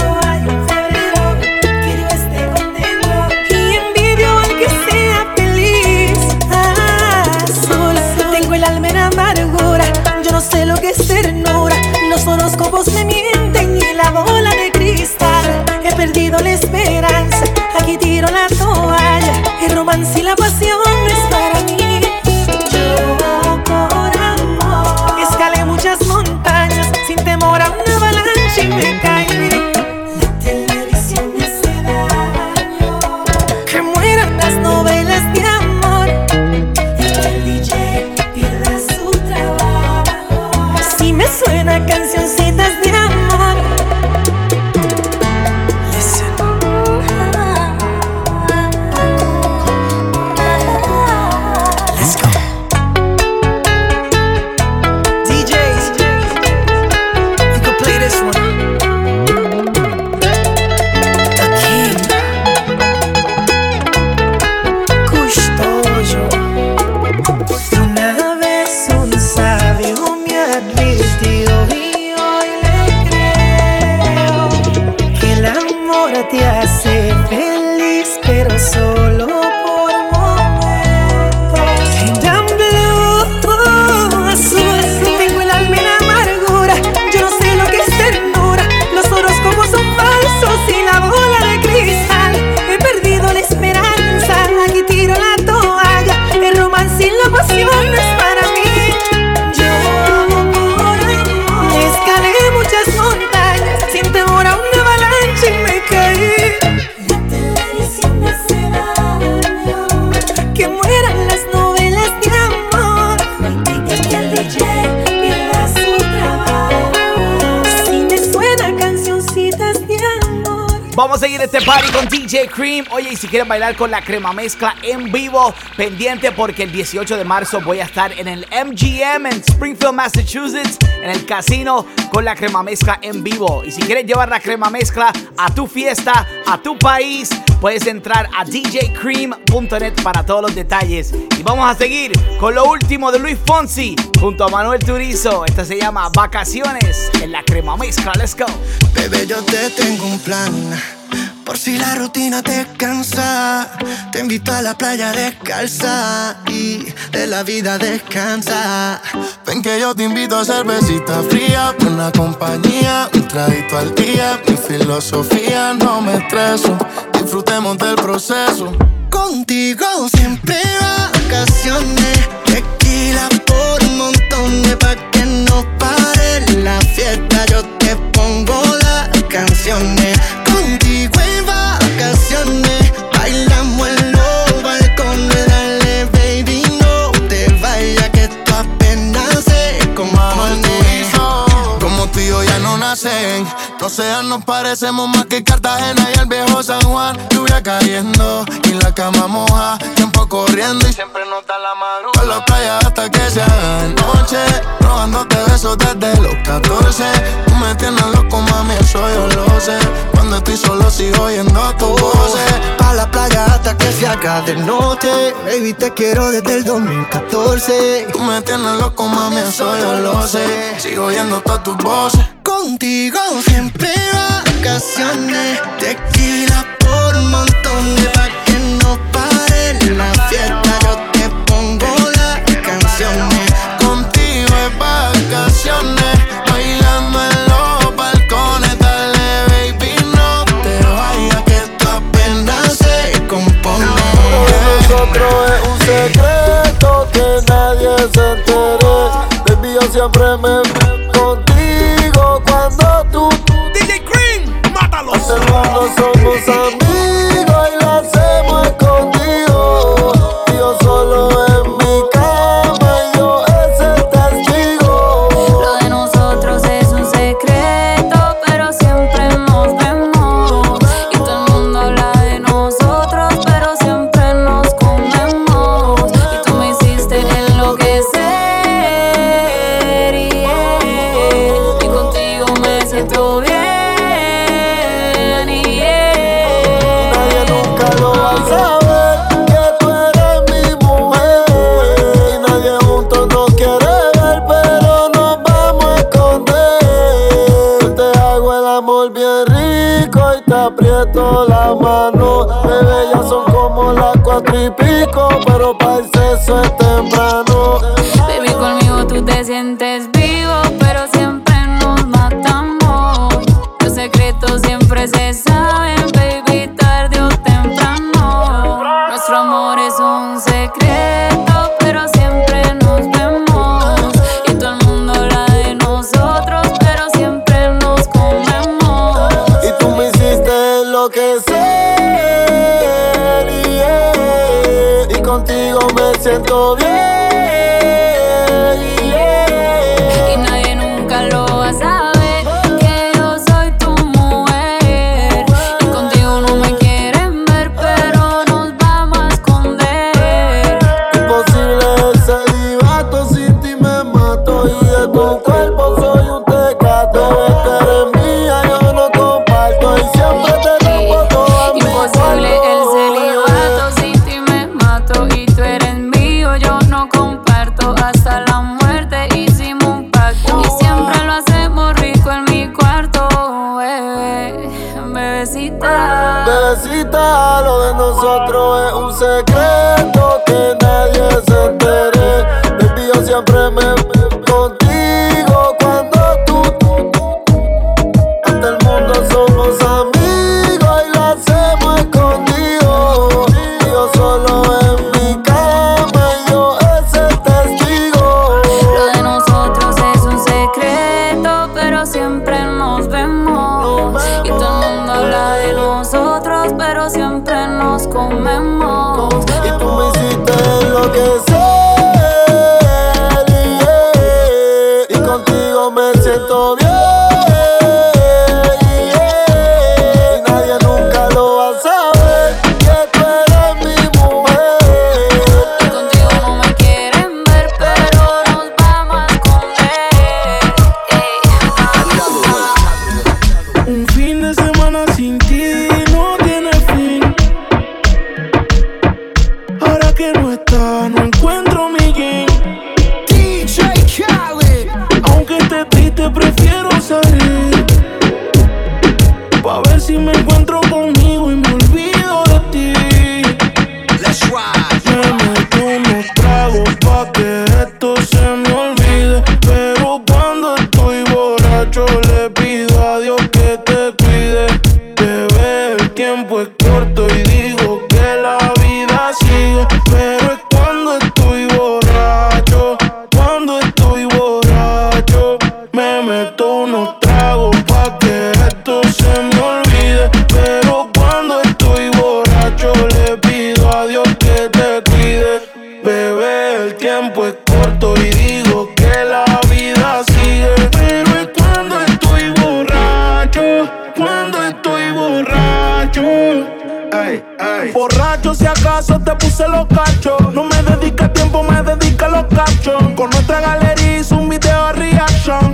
No hay un febrero que yo esté contento y envidio al que sea feliz. Ah, sola tengo el alma en amargura, yo no sé lo que es ternura. Los horóscopos me mienten y la bola de cristal. He perdido la esperanza, aquí tiro la toalla. El romance y la pasión no es para mí. Yo por amor escalé muchas montañas sin temor a una avalancha y me caí. La televisión me hace daño, que mueran las novelas de amor. El D J pierda su trabajo si me suena cancioncitas de amor. Vamos a seguir este party con D J Cream. Oye, y si quieren bailar con la crema mezcla en vivo, pendiente porque el dieciocho de marzo voy a estar en el M G M en Springfield, Massachusetts, en el casino con la crema mezcla en vivo. Y si quieres llevar la crema mezcla a tu fiesta, a tu país, puedes entrar a d j cream punto net para todos los detalles. Y vamos a seguir con lo último de Luis Fonsi junto a Manuel Turizo. Esta se llama Vacaciones en la crema mezcla. Let's go. Bebé, yo te tengo un plan. Por si la rutina te cansa, te invito a la playa descalza y de la vida descansa. Ven que yo te invito a cervecita fría, buena compañía, un traguito al día. Mi filosofía, no me estreso, disfrutemos del proceso. Contigo siempre vacaciones, tequila por un montón de pa' que no pare la fiesta. Yo te pongo las canciones. Contigo en vacaciones, bailamos en los balcones. Dale, baby, no te vayas que esto apenas se compone. Como tú y yo ya no nacen, no sean, nos parecemos más que Cartagena y el viejo San Juan. Lluvia cayendo y la cama moja, tiempo corriendo y siempre nos da la madrugada. Con la playa hasta que se haga noche, robándote besos desde los catorce. Tú me tienes loco, mami, eso yo lo sé. Cuando estoy solo sigo oyendo tu voz. Pa' la playa hasta que se haga de noche, baby, te quiero desde el dos mil catorce. Tú me tienes loco, mami, eso yo lo sé. Sigo oyendo todas tus voces. Contigo siempre vacaciones, tequila por un montón de pa' que no pare la fiesta. Yo te pongo las canciones. Contigo es vacaciones, bailando en los balcones. Dale, baby, no te vayas que esto apenas se compone. Nosotros es un secreto que nadie se entere. Baby, yo siempre me contigo cuando tú D J Cream, mátalos. Hacerlo, somos amigos y lo hacemos escondido. Yo solo en mi cama y yo es el testigo. Lo de nosotros es un secreto, pero siempre hemos aprieto la mano. Bebé, ya son como las cuatro y pico, pero para el sexo es temprano. Baby, conmigo tú te sientes vivo, pero siempre nos matamos. Los secretos siempre se saben, baby, tarde o temprano. Nuestro amor es un secreto, pero siempre nos vemos. Y todo el mundo habla de nosotros, pero siempre nos comemos. Y tú me hiciste enloquecer, yeah. Y contigo me siento bien.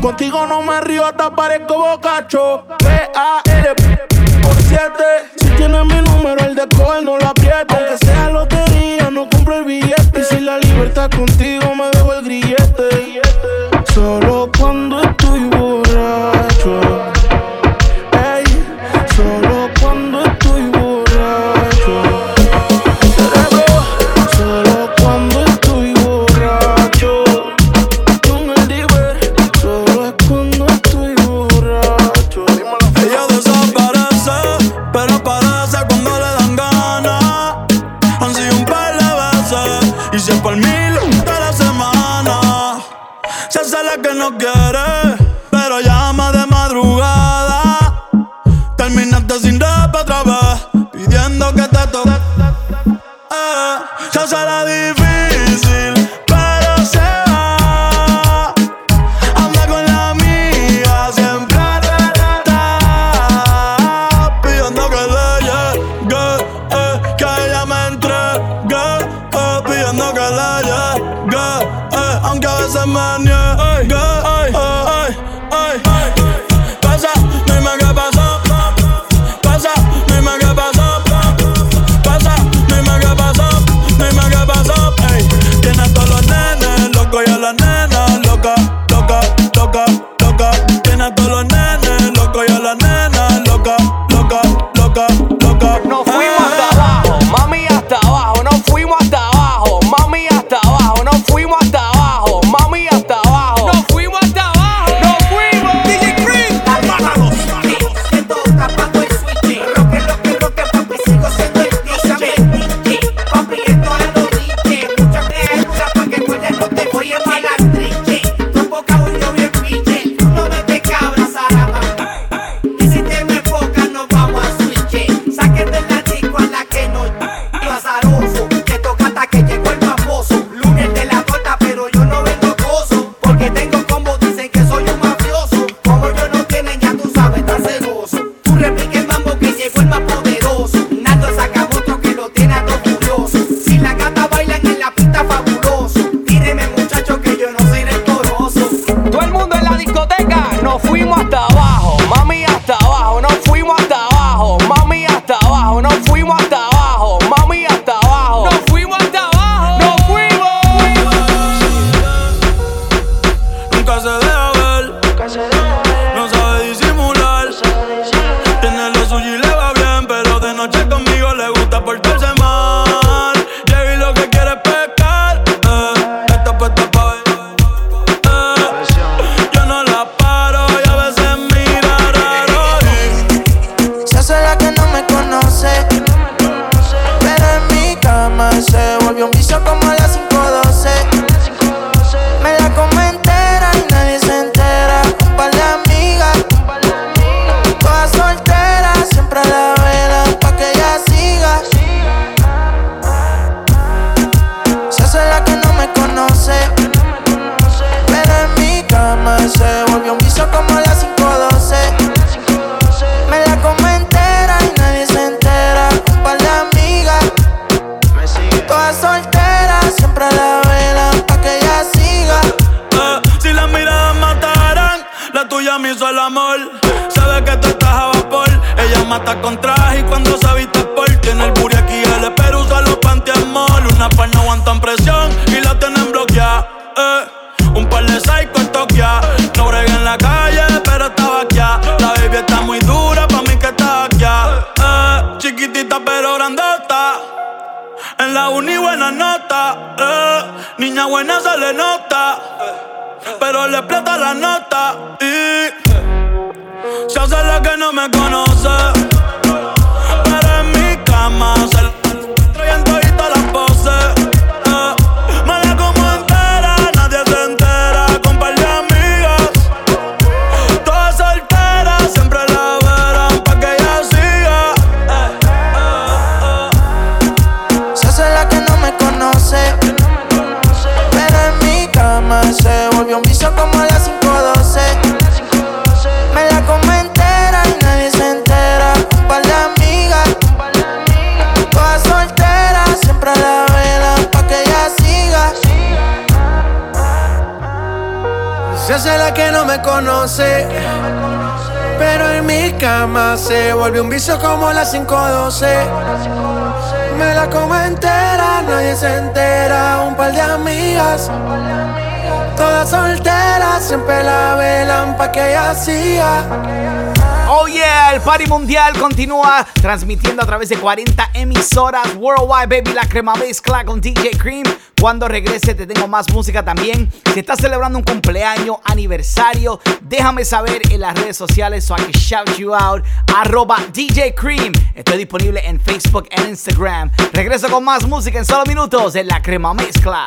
Contigo no me río, hasta parezco bocacho. B A L por siete. Si tienes mi número, el de coger no lo apriete. Aunque sea lotería, no compro el billete. Y si la libertad contigo, me dejo el grillete. Solo cuando estoy borracho. Ey, solo cuando estoy borracho. Cerebro, solo cuando estoy borracho. No quiere, pero llama de madrugada. Terminaste sin rap otra vez, pidiendo que te toque. Eh, se hace la difícil, pero se va. Anda con la amiga, siempre relata, pidiendo que le llegue, eh, que ella me entregue, eh, pidiendo que le llegue, eh, aunque a veces me niegue. Dime qué pasó, todo el amor. Sabe que tú estás a vapor. Ella mata con traje y cuando se viste sport. Tiene el booty aquí, el espero usa los pantiamol. Una par no aguantan presión y la tienen bloqueada. Eh. Un par de psycho en Tokia. No brega en la calle, pero está vaqueada. La baby está muy dura, pa' mí que está vaqueada. Eh. Chiquitita pero grandota. En la uni buena nota. Eh. Niña buena se le nota. Pero le explota la nota y se hace la que no me conoce. Pero en mi cama se la trae en todita la pose. Eh, mala como entera, nadie se entera. Con par de amigas, todas solteras, siempre la verán pa' que ella siga. Eh, eh, eh. Se hace la que no me conoce. Pero en mi cama se volvió un vicio como la cinco doce. Me la como entera y nadie se entera. Un par de amigas, todas solteras, siempre a la vela pa' que ella siga. Se hace la que no me conoce, pero en mi cama se volvió un vicio como la cinco doce. Me la como entera, nadie se entera. Un par de amigas, todas solteras, siempre la velan pa' que ella siga. Oh yeah, el party mundial continúa transmitiendo a través de cuarenta emisoras worldwide, baby. La crema mezcla con D J Cream. Cuando regrese te tengo más música también. Si estás celebrando un cumpleaños, aniversario, déjame saber en las redes sociales so I can shout you out. Arroba D J Cream. Estoy disponible en Facebook e Instagram. Regreso con más música en solo minutos en La Crema Mezcla.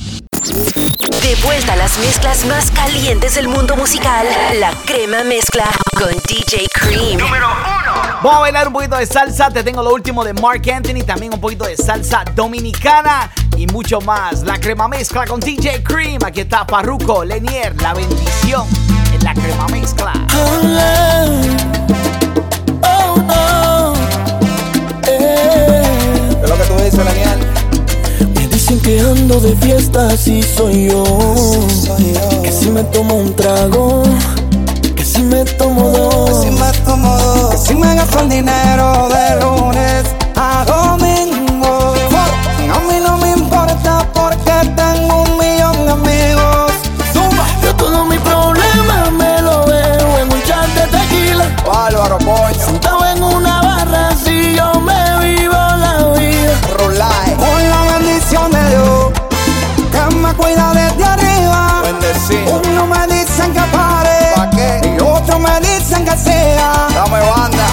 De vuelta a las mezclas más calientes del mundo musical, La Crema Mezcla con D J Cream. Número uno. Vamos a bailar un poquito de salsa. Te tengo lo último de Mark Anthony, también un poquito de salsa dominicana y mucho más. La Crema Mezcla con D J Cream. Aquí está Farruko, Lenier, La Bendición en La Crema Mezcla. Oh, oh, oh, eh. ¿Qué es lo que tú dices, Lenier? Dicen que ando de fiesta, así soy yo. Que si me tomo un trago, que si me tomo dos, que si me tomo dos, que si me gasto el dinero de lunes a domingo. A mí no me importa porque tengo un millón de amigos. Yo todos mis problemas me lo veo en un chat de tequila. Álvaro Boy. Sentado en una barra, así yo me vivo la vida. Con la bendición de Dios, que me cuida desde arriba. Bendecido. Uno me dicen que pare, ¿pa qué? Y otro me dicen que sea. Dame banda.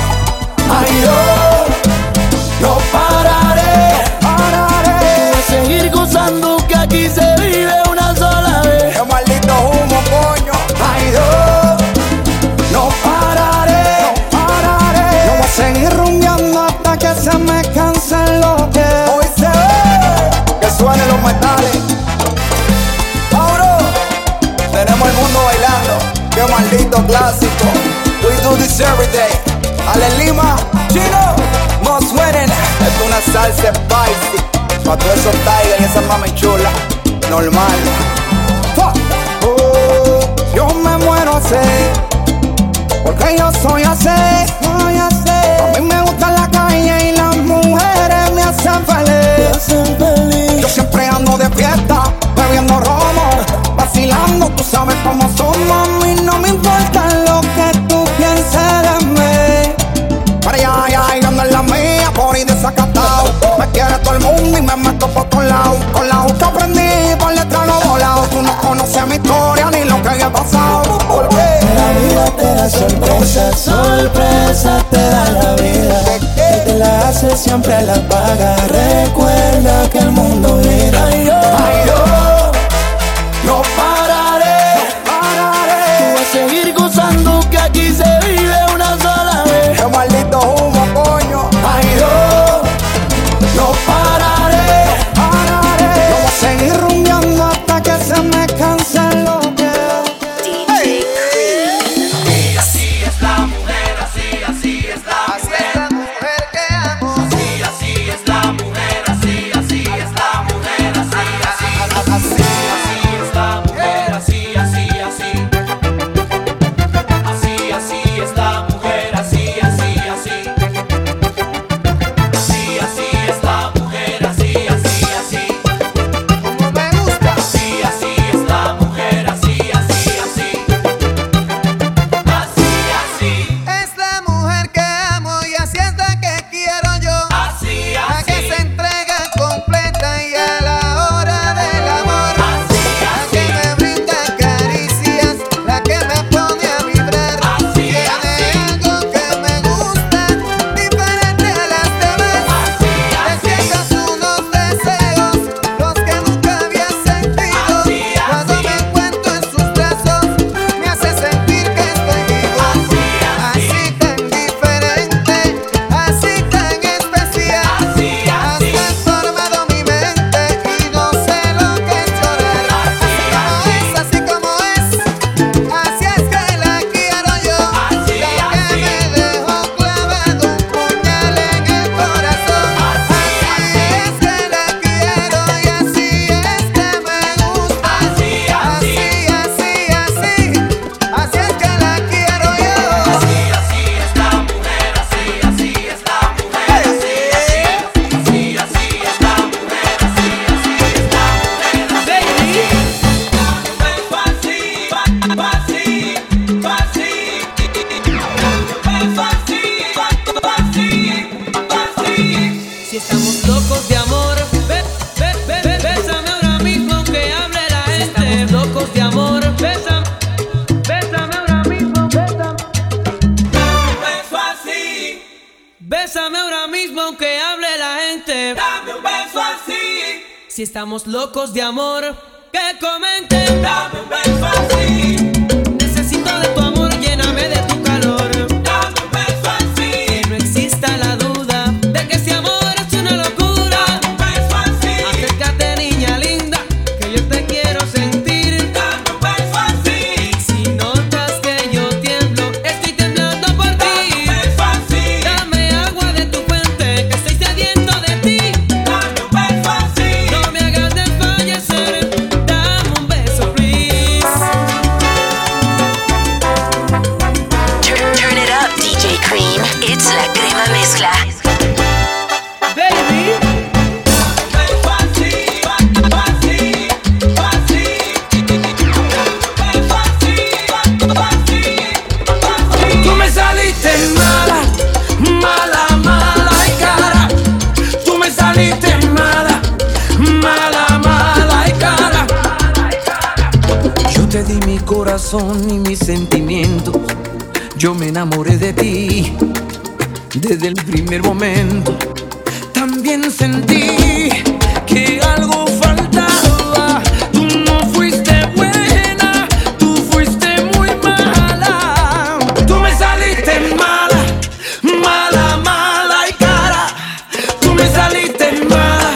Ay, yo no pararé, no pararé. Voy a seguir gozando que aquí se vive una sola vez. Qué maldito humo, coño. Ay, yo no pararé, no pararé. Yo voy a seguir rumbeando hasta que se me cansen los pies. Suenen los metales. Ahora tenemos el mundo bailando. Qué maldito clásico. We do this every day. Ale Lima, Chino, Mos Winning. Es una salsa spicy pa' todos esos tigres y esas mami chulas. Normal. Oh, yo me muero así porque yo soy así, soy así. A mí me gusta la calle y las mujeres me hacen feliz, me hacen feliz. Siempre ando de fiesta, bebiendo romo, vacilando, tú sabes cómo somos. A mí no me importa lo que tú pienses de mí. Para allá, allá, y ando en la mía, por ahí desacatado. Me quiere todo el mundo y me meto por todos lados. Con la justa prendí, por letra no volado. Tú no conoces mi historia ni lo que había pasado. Porque la vida te da sorpresas, sorpresas te da la vida. Que te la hace siempre la paga. Recuerda que el mundo gira. Ay, yo, ay, yo no pararé, no pararé. Tú vas a seguir gozando que aquí se vive una sola vez. Qué maldito humo, coño. Ay, yo no pararé. si estamos locos de amor, que comenten. Dame un beso así. Necesito de tu amor, lléname de tu calor. Dame un beso así. Que no exista la duda de que ese amor es una locura. Dame un beso así. Acércate, niña linda, que yo te quiero sentir. Dame un beso así. Si notas que yo tiemblo, estoy temblando por ti. Dame un beso así. Dame agua de tu fuente, que estoy sediento de ti. Dame un beso así. No me hagas desfallecer. La crema mezcla. Baby. Tú me saliste mala, mala, mala y cara. Tú me saliste mala, mala, mala y cara. Yo te di mi corazón y mis sentimientos. Yo me enamoré de ti. Desde el primer momento también sentí que algo faltaba. Tú no fuiste buena, tú fuiste muy mala. Tú me saliste mala, mala, mala y cara. Tú me saliste mala,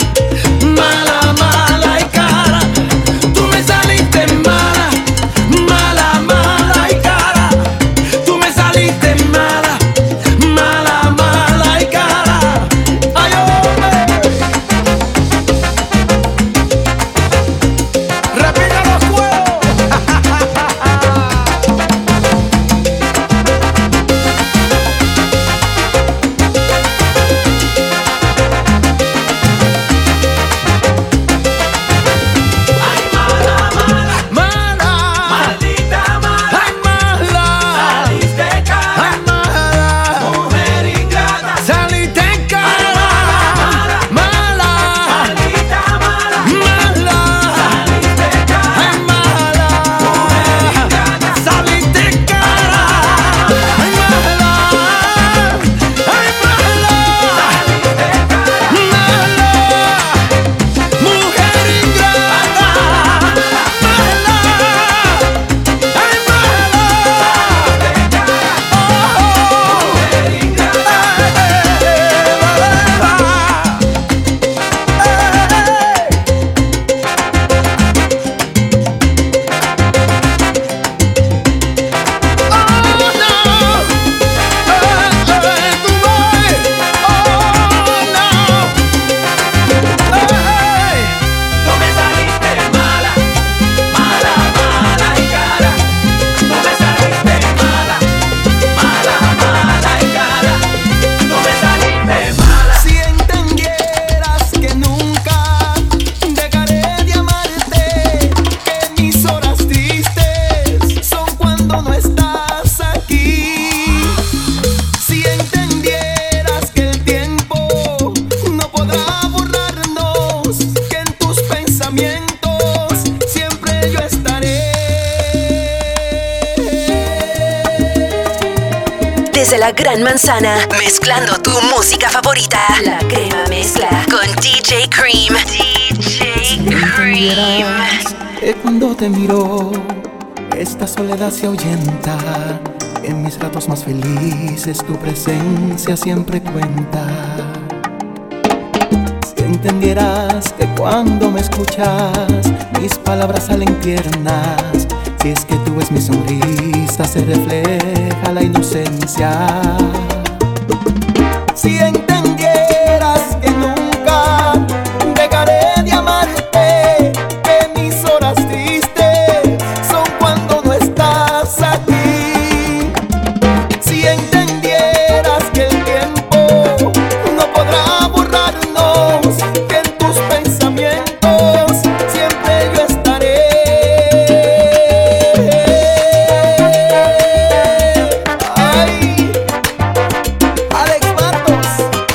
mala, mala y cara. Tú me saliste mala, mala, mala y cara. Tú me saliste mala. La Gran Manzana, mezclando tu música favorita. La crema mezcla con D J Cream. D J Cream. Que cuando te miro, esta soledad se ahuyenta. En mis ratos más felices, tu presencia siempre cuenta. Si entendieras que cuando me escuchas, mis palabras salen tiernas. Si es que tú ves mi sonrisa, se refleja la inocencia. Si entendieras que nunca dejaré de amarte, que mis horas tristes son cuando no estás aquí. Si entendieras que el tiempo no podrá borrarnos, que en tus pensamientos siempre yo estaré. Alex Matos.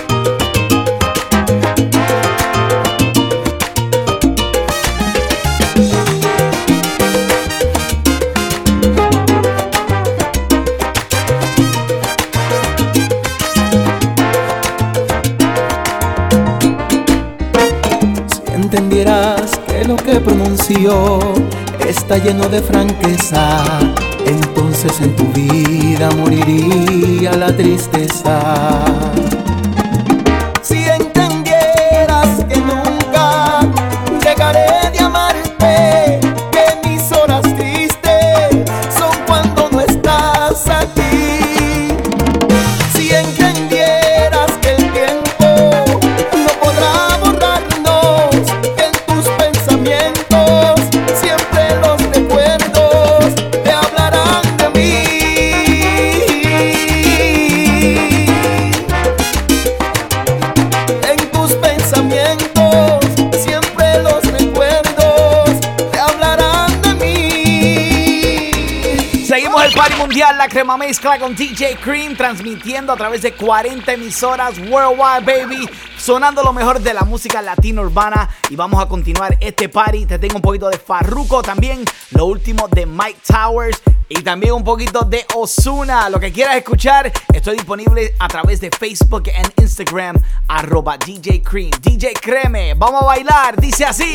entendieras que lo que pronunció está lleno de franqueza, entonces en tu vida moriría la tristeza. Si entendieras que nunca llegaré de amarte, que mis horas tristes son cuando no estás aquí. Si entendieras que el tiempo no podrá borrarnos, que en tus pensamientos siempre los recuerdos te hablarán de mí. En tus pensamientos siempre los recuerdos te hablarán de mí. Seguimos el party mundial, la crema mezcla con D J Cream, transmitiendo a través de cuarenta emisoras worldwide, baby. Sonando lo mejor de la música latina urbana. Y vamos a continuar este party. Te tengo un poquito de Farruko también, lo último de Mike Towers y también un poquito de Ozuna. Lo que quieras escuchar, estoy disponible a través de Facebook e Instagram, arroba D J Cream. D J Creme, vamos a bailar, dice así.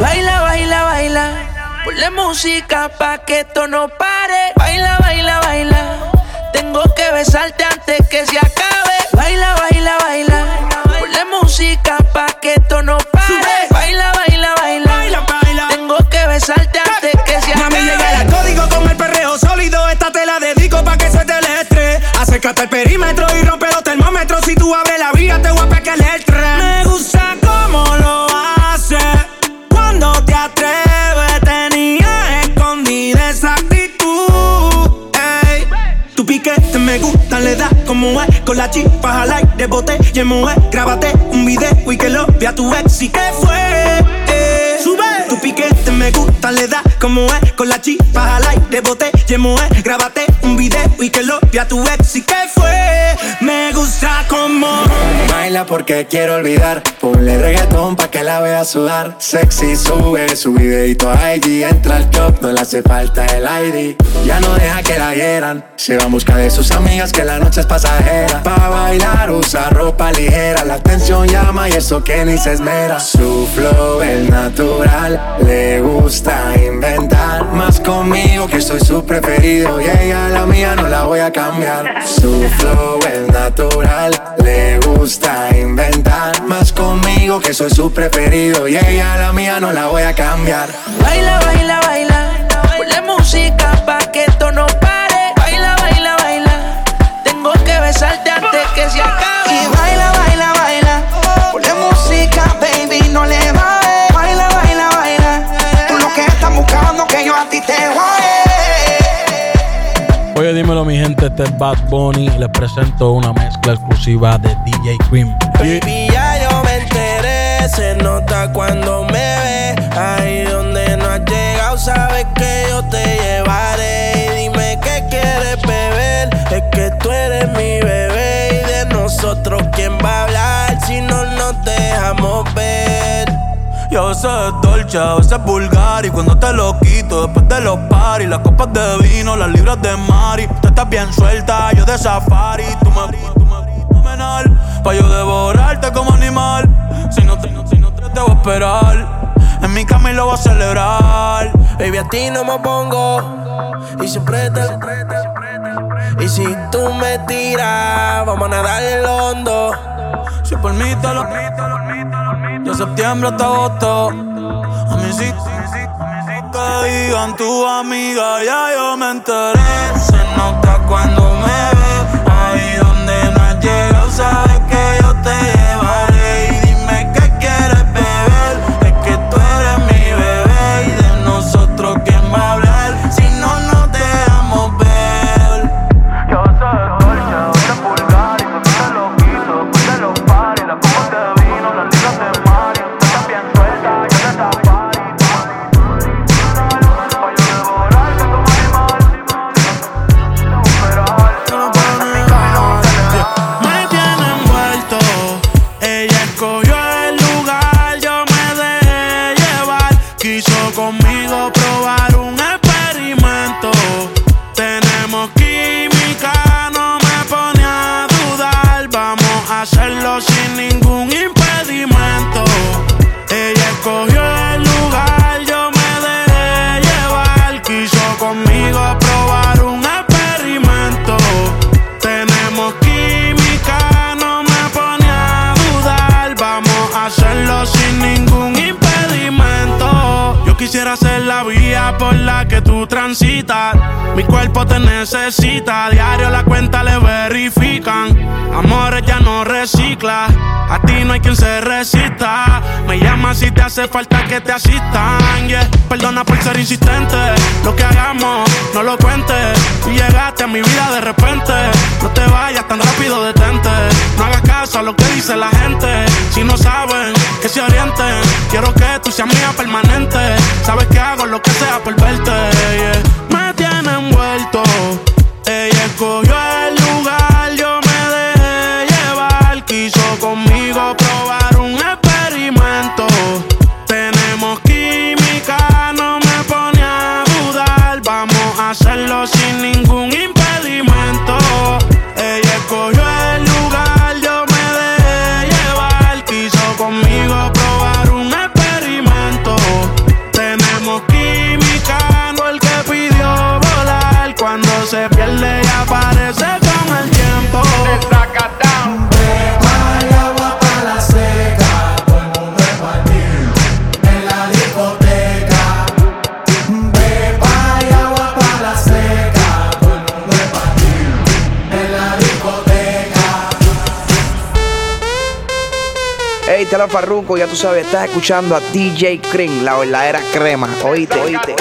Baila, baila, baila, ponle música pa' que esto no pare. Baila, baila, baila, tengo que besarte antes que se acabe. Baila, baila, baila, ponle música pa' que esto no pare. Baila, baila, baila, baila, baila, tengo que besarte antes que se acabe. Mami, llega el código con el perreo sólido, esta te la dedico pa' que se te le estre. Acércate al perímetro y rompe los termómetros, si tú abres la vía te voy a pegar el tren. Me gusta cómo lo haces, cuando te atreves, tenía escondida esa actitud. Ey, tu piquete me gusta, le da como es, con la chispa al aire de botella en mujer. Grábate un video y que lo vea tu ex y que fue. Eh. Sube. Tu piquete me gusta, le da como es, con la chispa al aire de botella en mujer. Grábate un video y que lo vea tu ex y que fue. Me gusta como baila porque quiero olvidar. Ponle reggaetón pa' que la vea sudar. Sexy sube su videito a I G. Entra al club, no le hace falta el I D. Ya no deja que la hieran, se va en busca de sus amigas que la noche es pasajera. Pa' bailar usa ropa ligera, la atención llama y eso que ni se esmera. Su flow es natural, le gusta inventar. Más conmigo que soy su preferido y ella la mía, no la voy a cambiar. Su flow es natural, le gusta inventar. Más conmigo que soy su preferido y ella la mía, no la voy a cambiar. Baila, baila, baila, ponle música pa' que esto no pare. Baila, baila, baila, tengo que besarte antes que se acabe. Y baila, baila, baila, ponle música, baby, no le bajes. Baila, baila, baila, tú lo que estás buscando, que yo a ti te voy. Oye, dímelo, mi gente, este es Bad Bunny. Les presento una mezcla exclusiva de D J Cream. Baby, ya yo me enteré, se nota cuando me ve. Ahí donde no has llegado, sabes que yo te llevaré. Y dime qué quieres beber, es que tú eres mi bebé. Y de nosotros quién va a hablar si no nos dejamos ver. Yo sé dolce, a veces vulgar, y cuando te lo quito después de los paris, las copas de vino, las libras de mari. Tú estás bien suelta, yo de safari. Tú me abrí, tú me abrí, fenomenal, pa' yo devorarte como animal. Si no te, si no te debo esperar, en mi cama y lo voy a celebrar. Baby, a ti no me pongo y siempre te, y si tú me tiras, vamos a nadar el hondo. Si por mí te lo, de septiembre hasta agosto. A mí sí, que digan tu amiga, ya yo me enteré. Se nota cuando me ve, ahí donde no has llegado, sabes que yo te llevaré. Y dime qué quieres beber, es que tú eres mi bebé. Y de nosotros quién va a hablar si no nos dejamos ver. Yo soy Georgia, soy de pulgar, y después te lo quito, después te lo pari. Las copas de vino, las libras de mari. Tú estás bien suelta, yo te tapari. Pa' yo devorarte como animal, sin esperar. la que tú transitas. Mi cuerpo te necesita, diario la cuenta le verifican. Amores ya no recicla, a ti no hay quien se resista. Me llama si te hace falta que te asistan, yeah. Perdona por ser insistente, lo que hagamos no lo cuentes. Tú llegaste a mi vida de repente, no te vayas tan rápido, detente. No hagas caso a lo que dice la gente, si no saben que se orienten. Quiero que tú seas mía permanente, sabes que hago lo que sea por verte, yeah. Me tiene envuelto, ella escogió el lugar, yo me dejé llevar. Quiso conmigo probar un experimento, tenemos química, no me pone a dudar. Vamos a hacerlo sin ningún impedimento. Ella escogió el lugar, yo me dejé llevar. Quiso conmigo probar un experimento, tenemos química, no el que pidió volar. Cuando se pierde y aparece con el tiempo, la Farruko, ya tú sabes, estás escuchando a D J Cream, la verdadera crema. Oíste, oíste.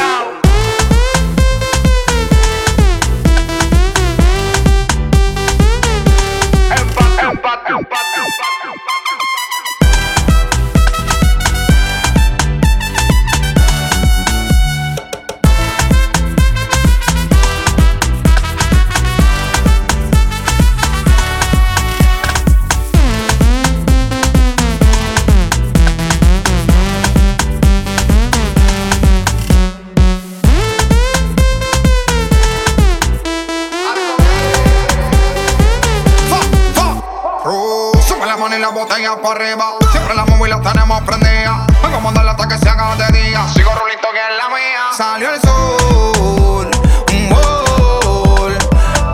Para arriba, siempre la móvil la tenemos prendida. Vengo a mandarla hasta que se haga de día. Sigo rulito que es la mía. Salió el sol, un gol.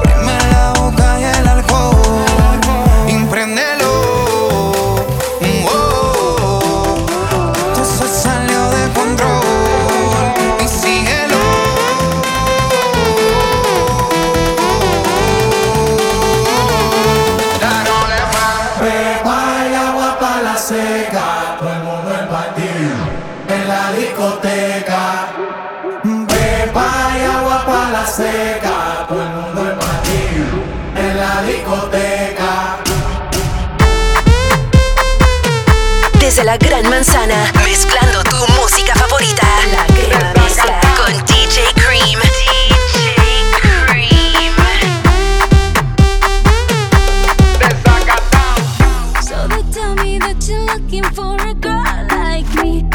Prende la boca y el alcohol. Impréndelo, un gol. Todo se salió de control. Y síguelo. Ya no le va. Prepara seca, todo el mundo en batir, en la discoteca. Pepa y agua pa' la seca, todo el mundo en batir, en la discoteca. Desde la Gran Manzana, mezclando tu música favorita. La Gran Manzana con D J Cream.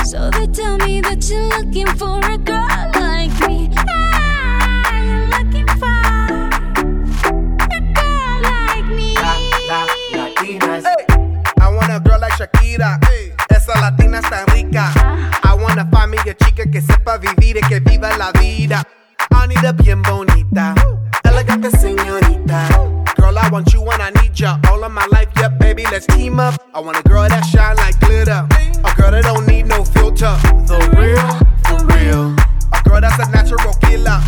So they tell me that you're looking for a girl like me. Ah, you're looking for a girl like me. La, la, Latinas. Hey. I want a girl like Shakira. Hey. Esa Latina está rica. Ah. I want a familia chica que sepa vivir y que viva la vida. I need a bien bonita. Ooh. Elegante señorita. Ooh. Girl, I want you and I need ya. All of my life, yeah, baby, let's team up. I want a girl that shine like glitter. A girl that don't need no filter. The real, for real. A girl that's a natural killer.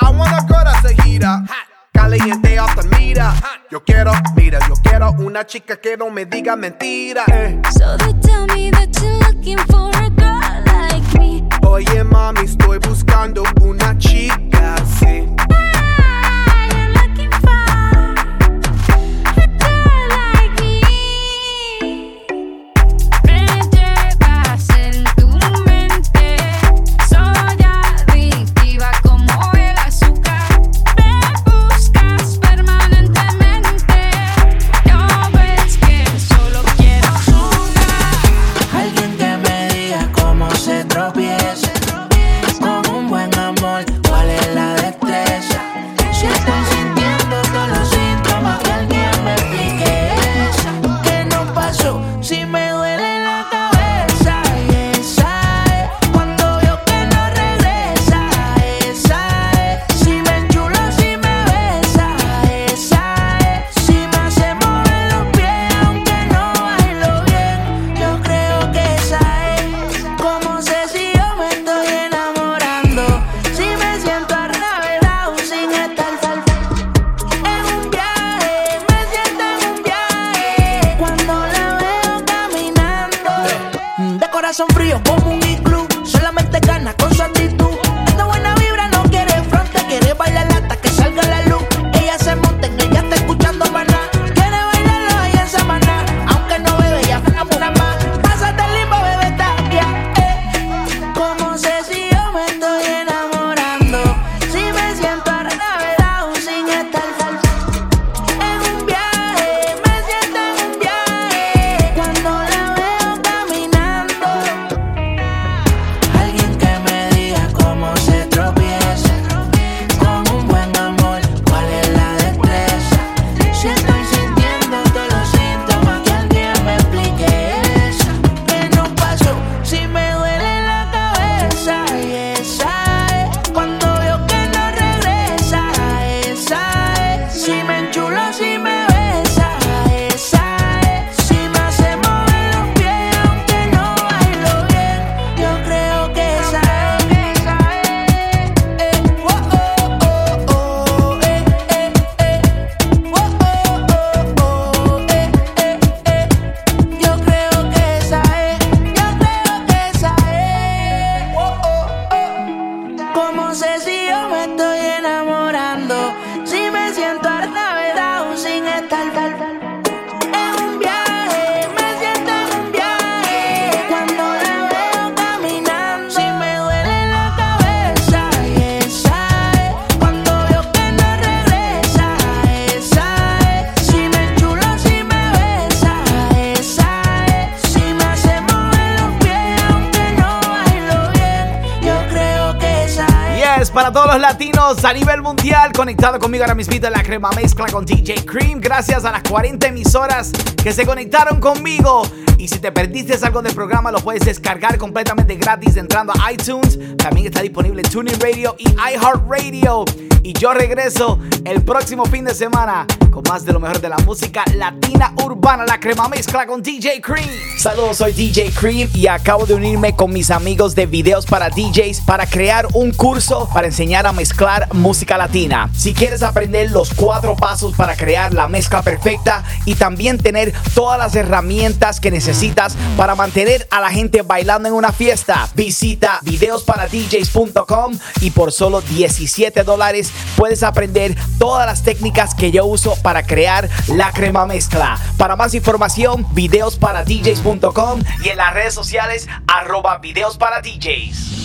I want a girl that's a heater. Caliente off the meter. Yo quiero, mira, yo quiero una chica que no me diga mentira. Eh. So they tell me that you're looking for a girl like me. Oye, mami, estoy buscando una chica así. frío como un iglú. Solamente gana con su actitud. Esta buena vibra no quiere fronte, quiere bailar hasta que salga la luz. Ella se monta en ella, está escuchando maná. Quiere bailarlo ahí en Samaná. Aunque no bebe, ya fue una más. Pásate limbo, bebé, está aquí. Eh. ¿Cómo sé si yo me estoy enamorando? Si me siento arrebatado sin estar falso. En un viaje, me siento en un viaje. Cuando la veo caminando, alguien que me diga cómo se tropieza. Con un buen amor, ¿cuál es la destreza? Si estoy sintiendo todos los síntomas, que alguien me explique esa. Menos paso si me duele la cabeza. Y esa es cuando veo que no regresa. Esa es si me enchulo, si me besa. Esa es si me hace mover los pies aunque no bailo bien. Yo creo que esa es. Eh, oh, oh, oh, oh, eh, eh, eh. Oh, oh, oh, oh, eh, eh, eh. Yo creo que esa es. Yo creo que esa es. Oh, oh, oh. ¿Cómo sé si yo me estoy enamorando? Si me siento arrebatado sin estar tal. En un viaje, me siento en un viaje. Cuando la veo caminando, si me duele la cabeza. Y esa es cuando veo que no regresa. Esa es si me enchulo, si me besa. Esa es si me hace mover los pies aunque no bailo bien. Yo creo que esa es. Yes, para todos los latinos a nivel mundial, conectado conmigo ahora mismito en la crema mezcla con D J Cream, gracias a las cuarenta emisoras que se conectaron conmigo. Y si te perdiste algo del programa, lo puedes descargar completamente gratis entrando a iTunes. También está disponible en TuneIn Radio y iHeartRadio. Y yo regreso el próximo fin de semana con más de lo mejor de la música latina urbana, la crema mezcla con D J Cream. Saludos, soy D J Cream y acabo de unirme con mis amigos de Videos para D Js para crear un curso para enseñar a mezclar música latina. Si quieres aprender los cuatro pasos para crear la mezcla perfecta y también tener todas las herramientas que necesitas para mantener a la gente bailando en una fiesta, visita videos para D Js punto com y por solo diecisiete dólares puedes aprender todas las técnicas que yo uso para crear la crema mezcla. Para más información, videos para D Js punto com y en las redes sociales arroba videos para D Js.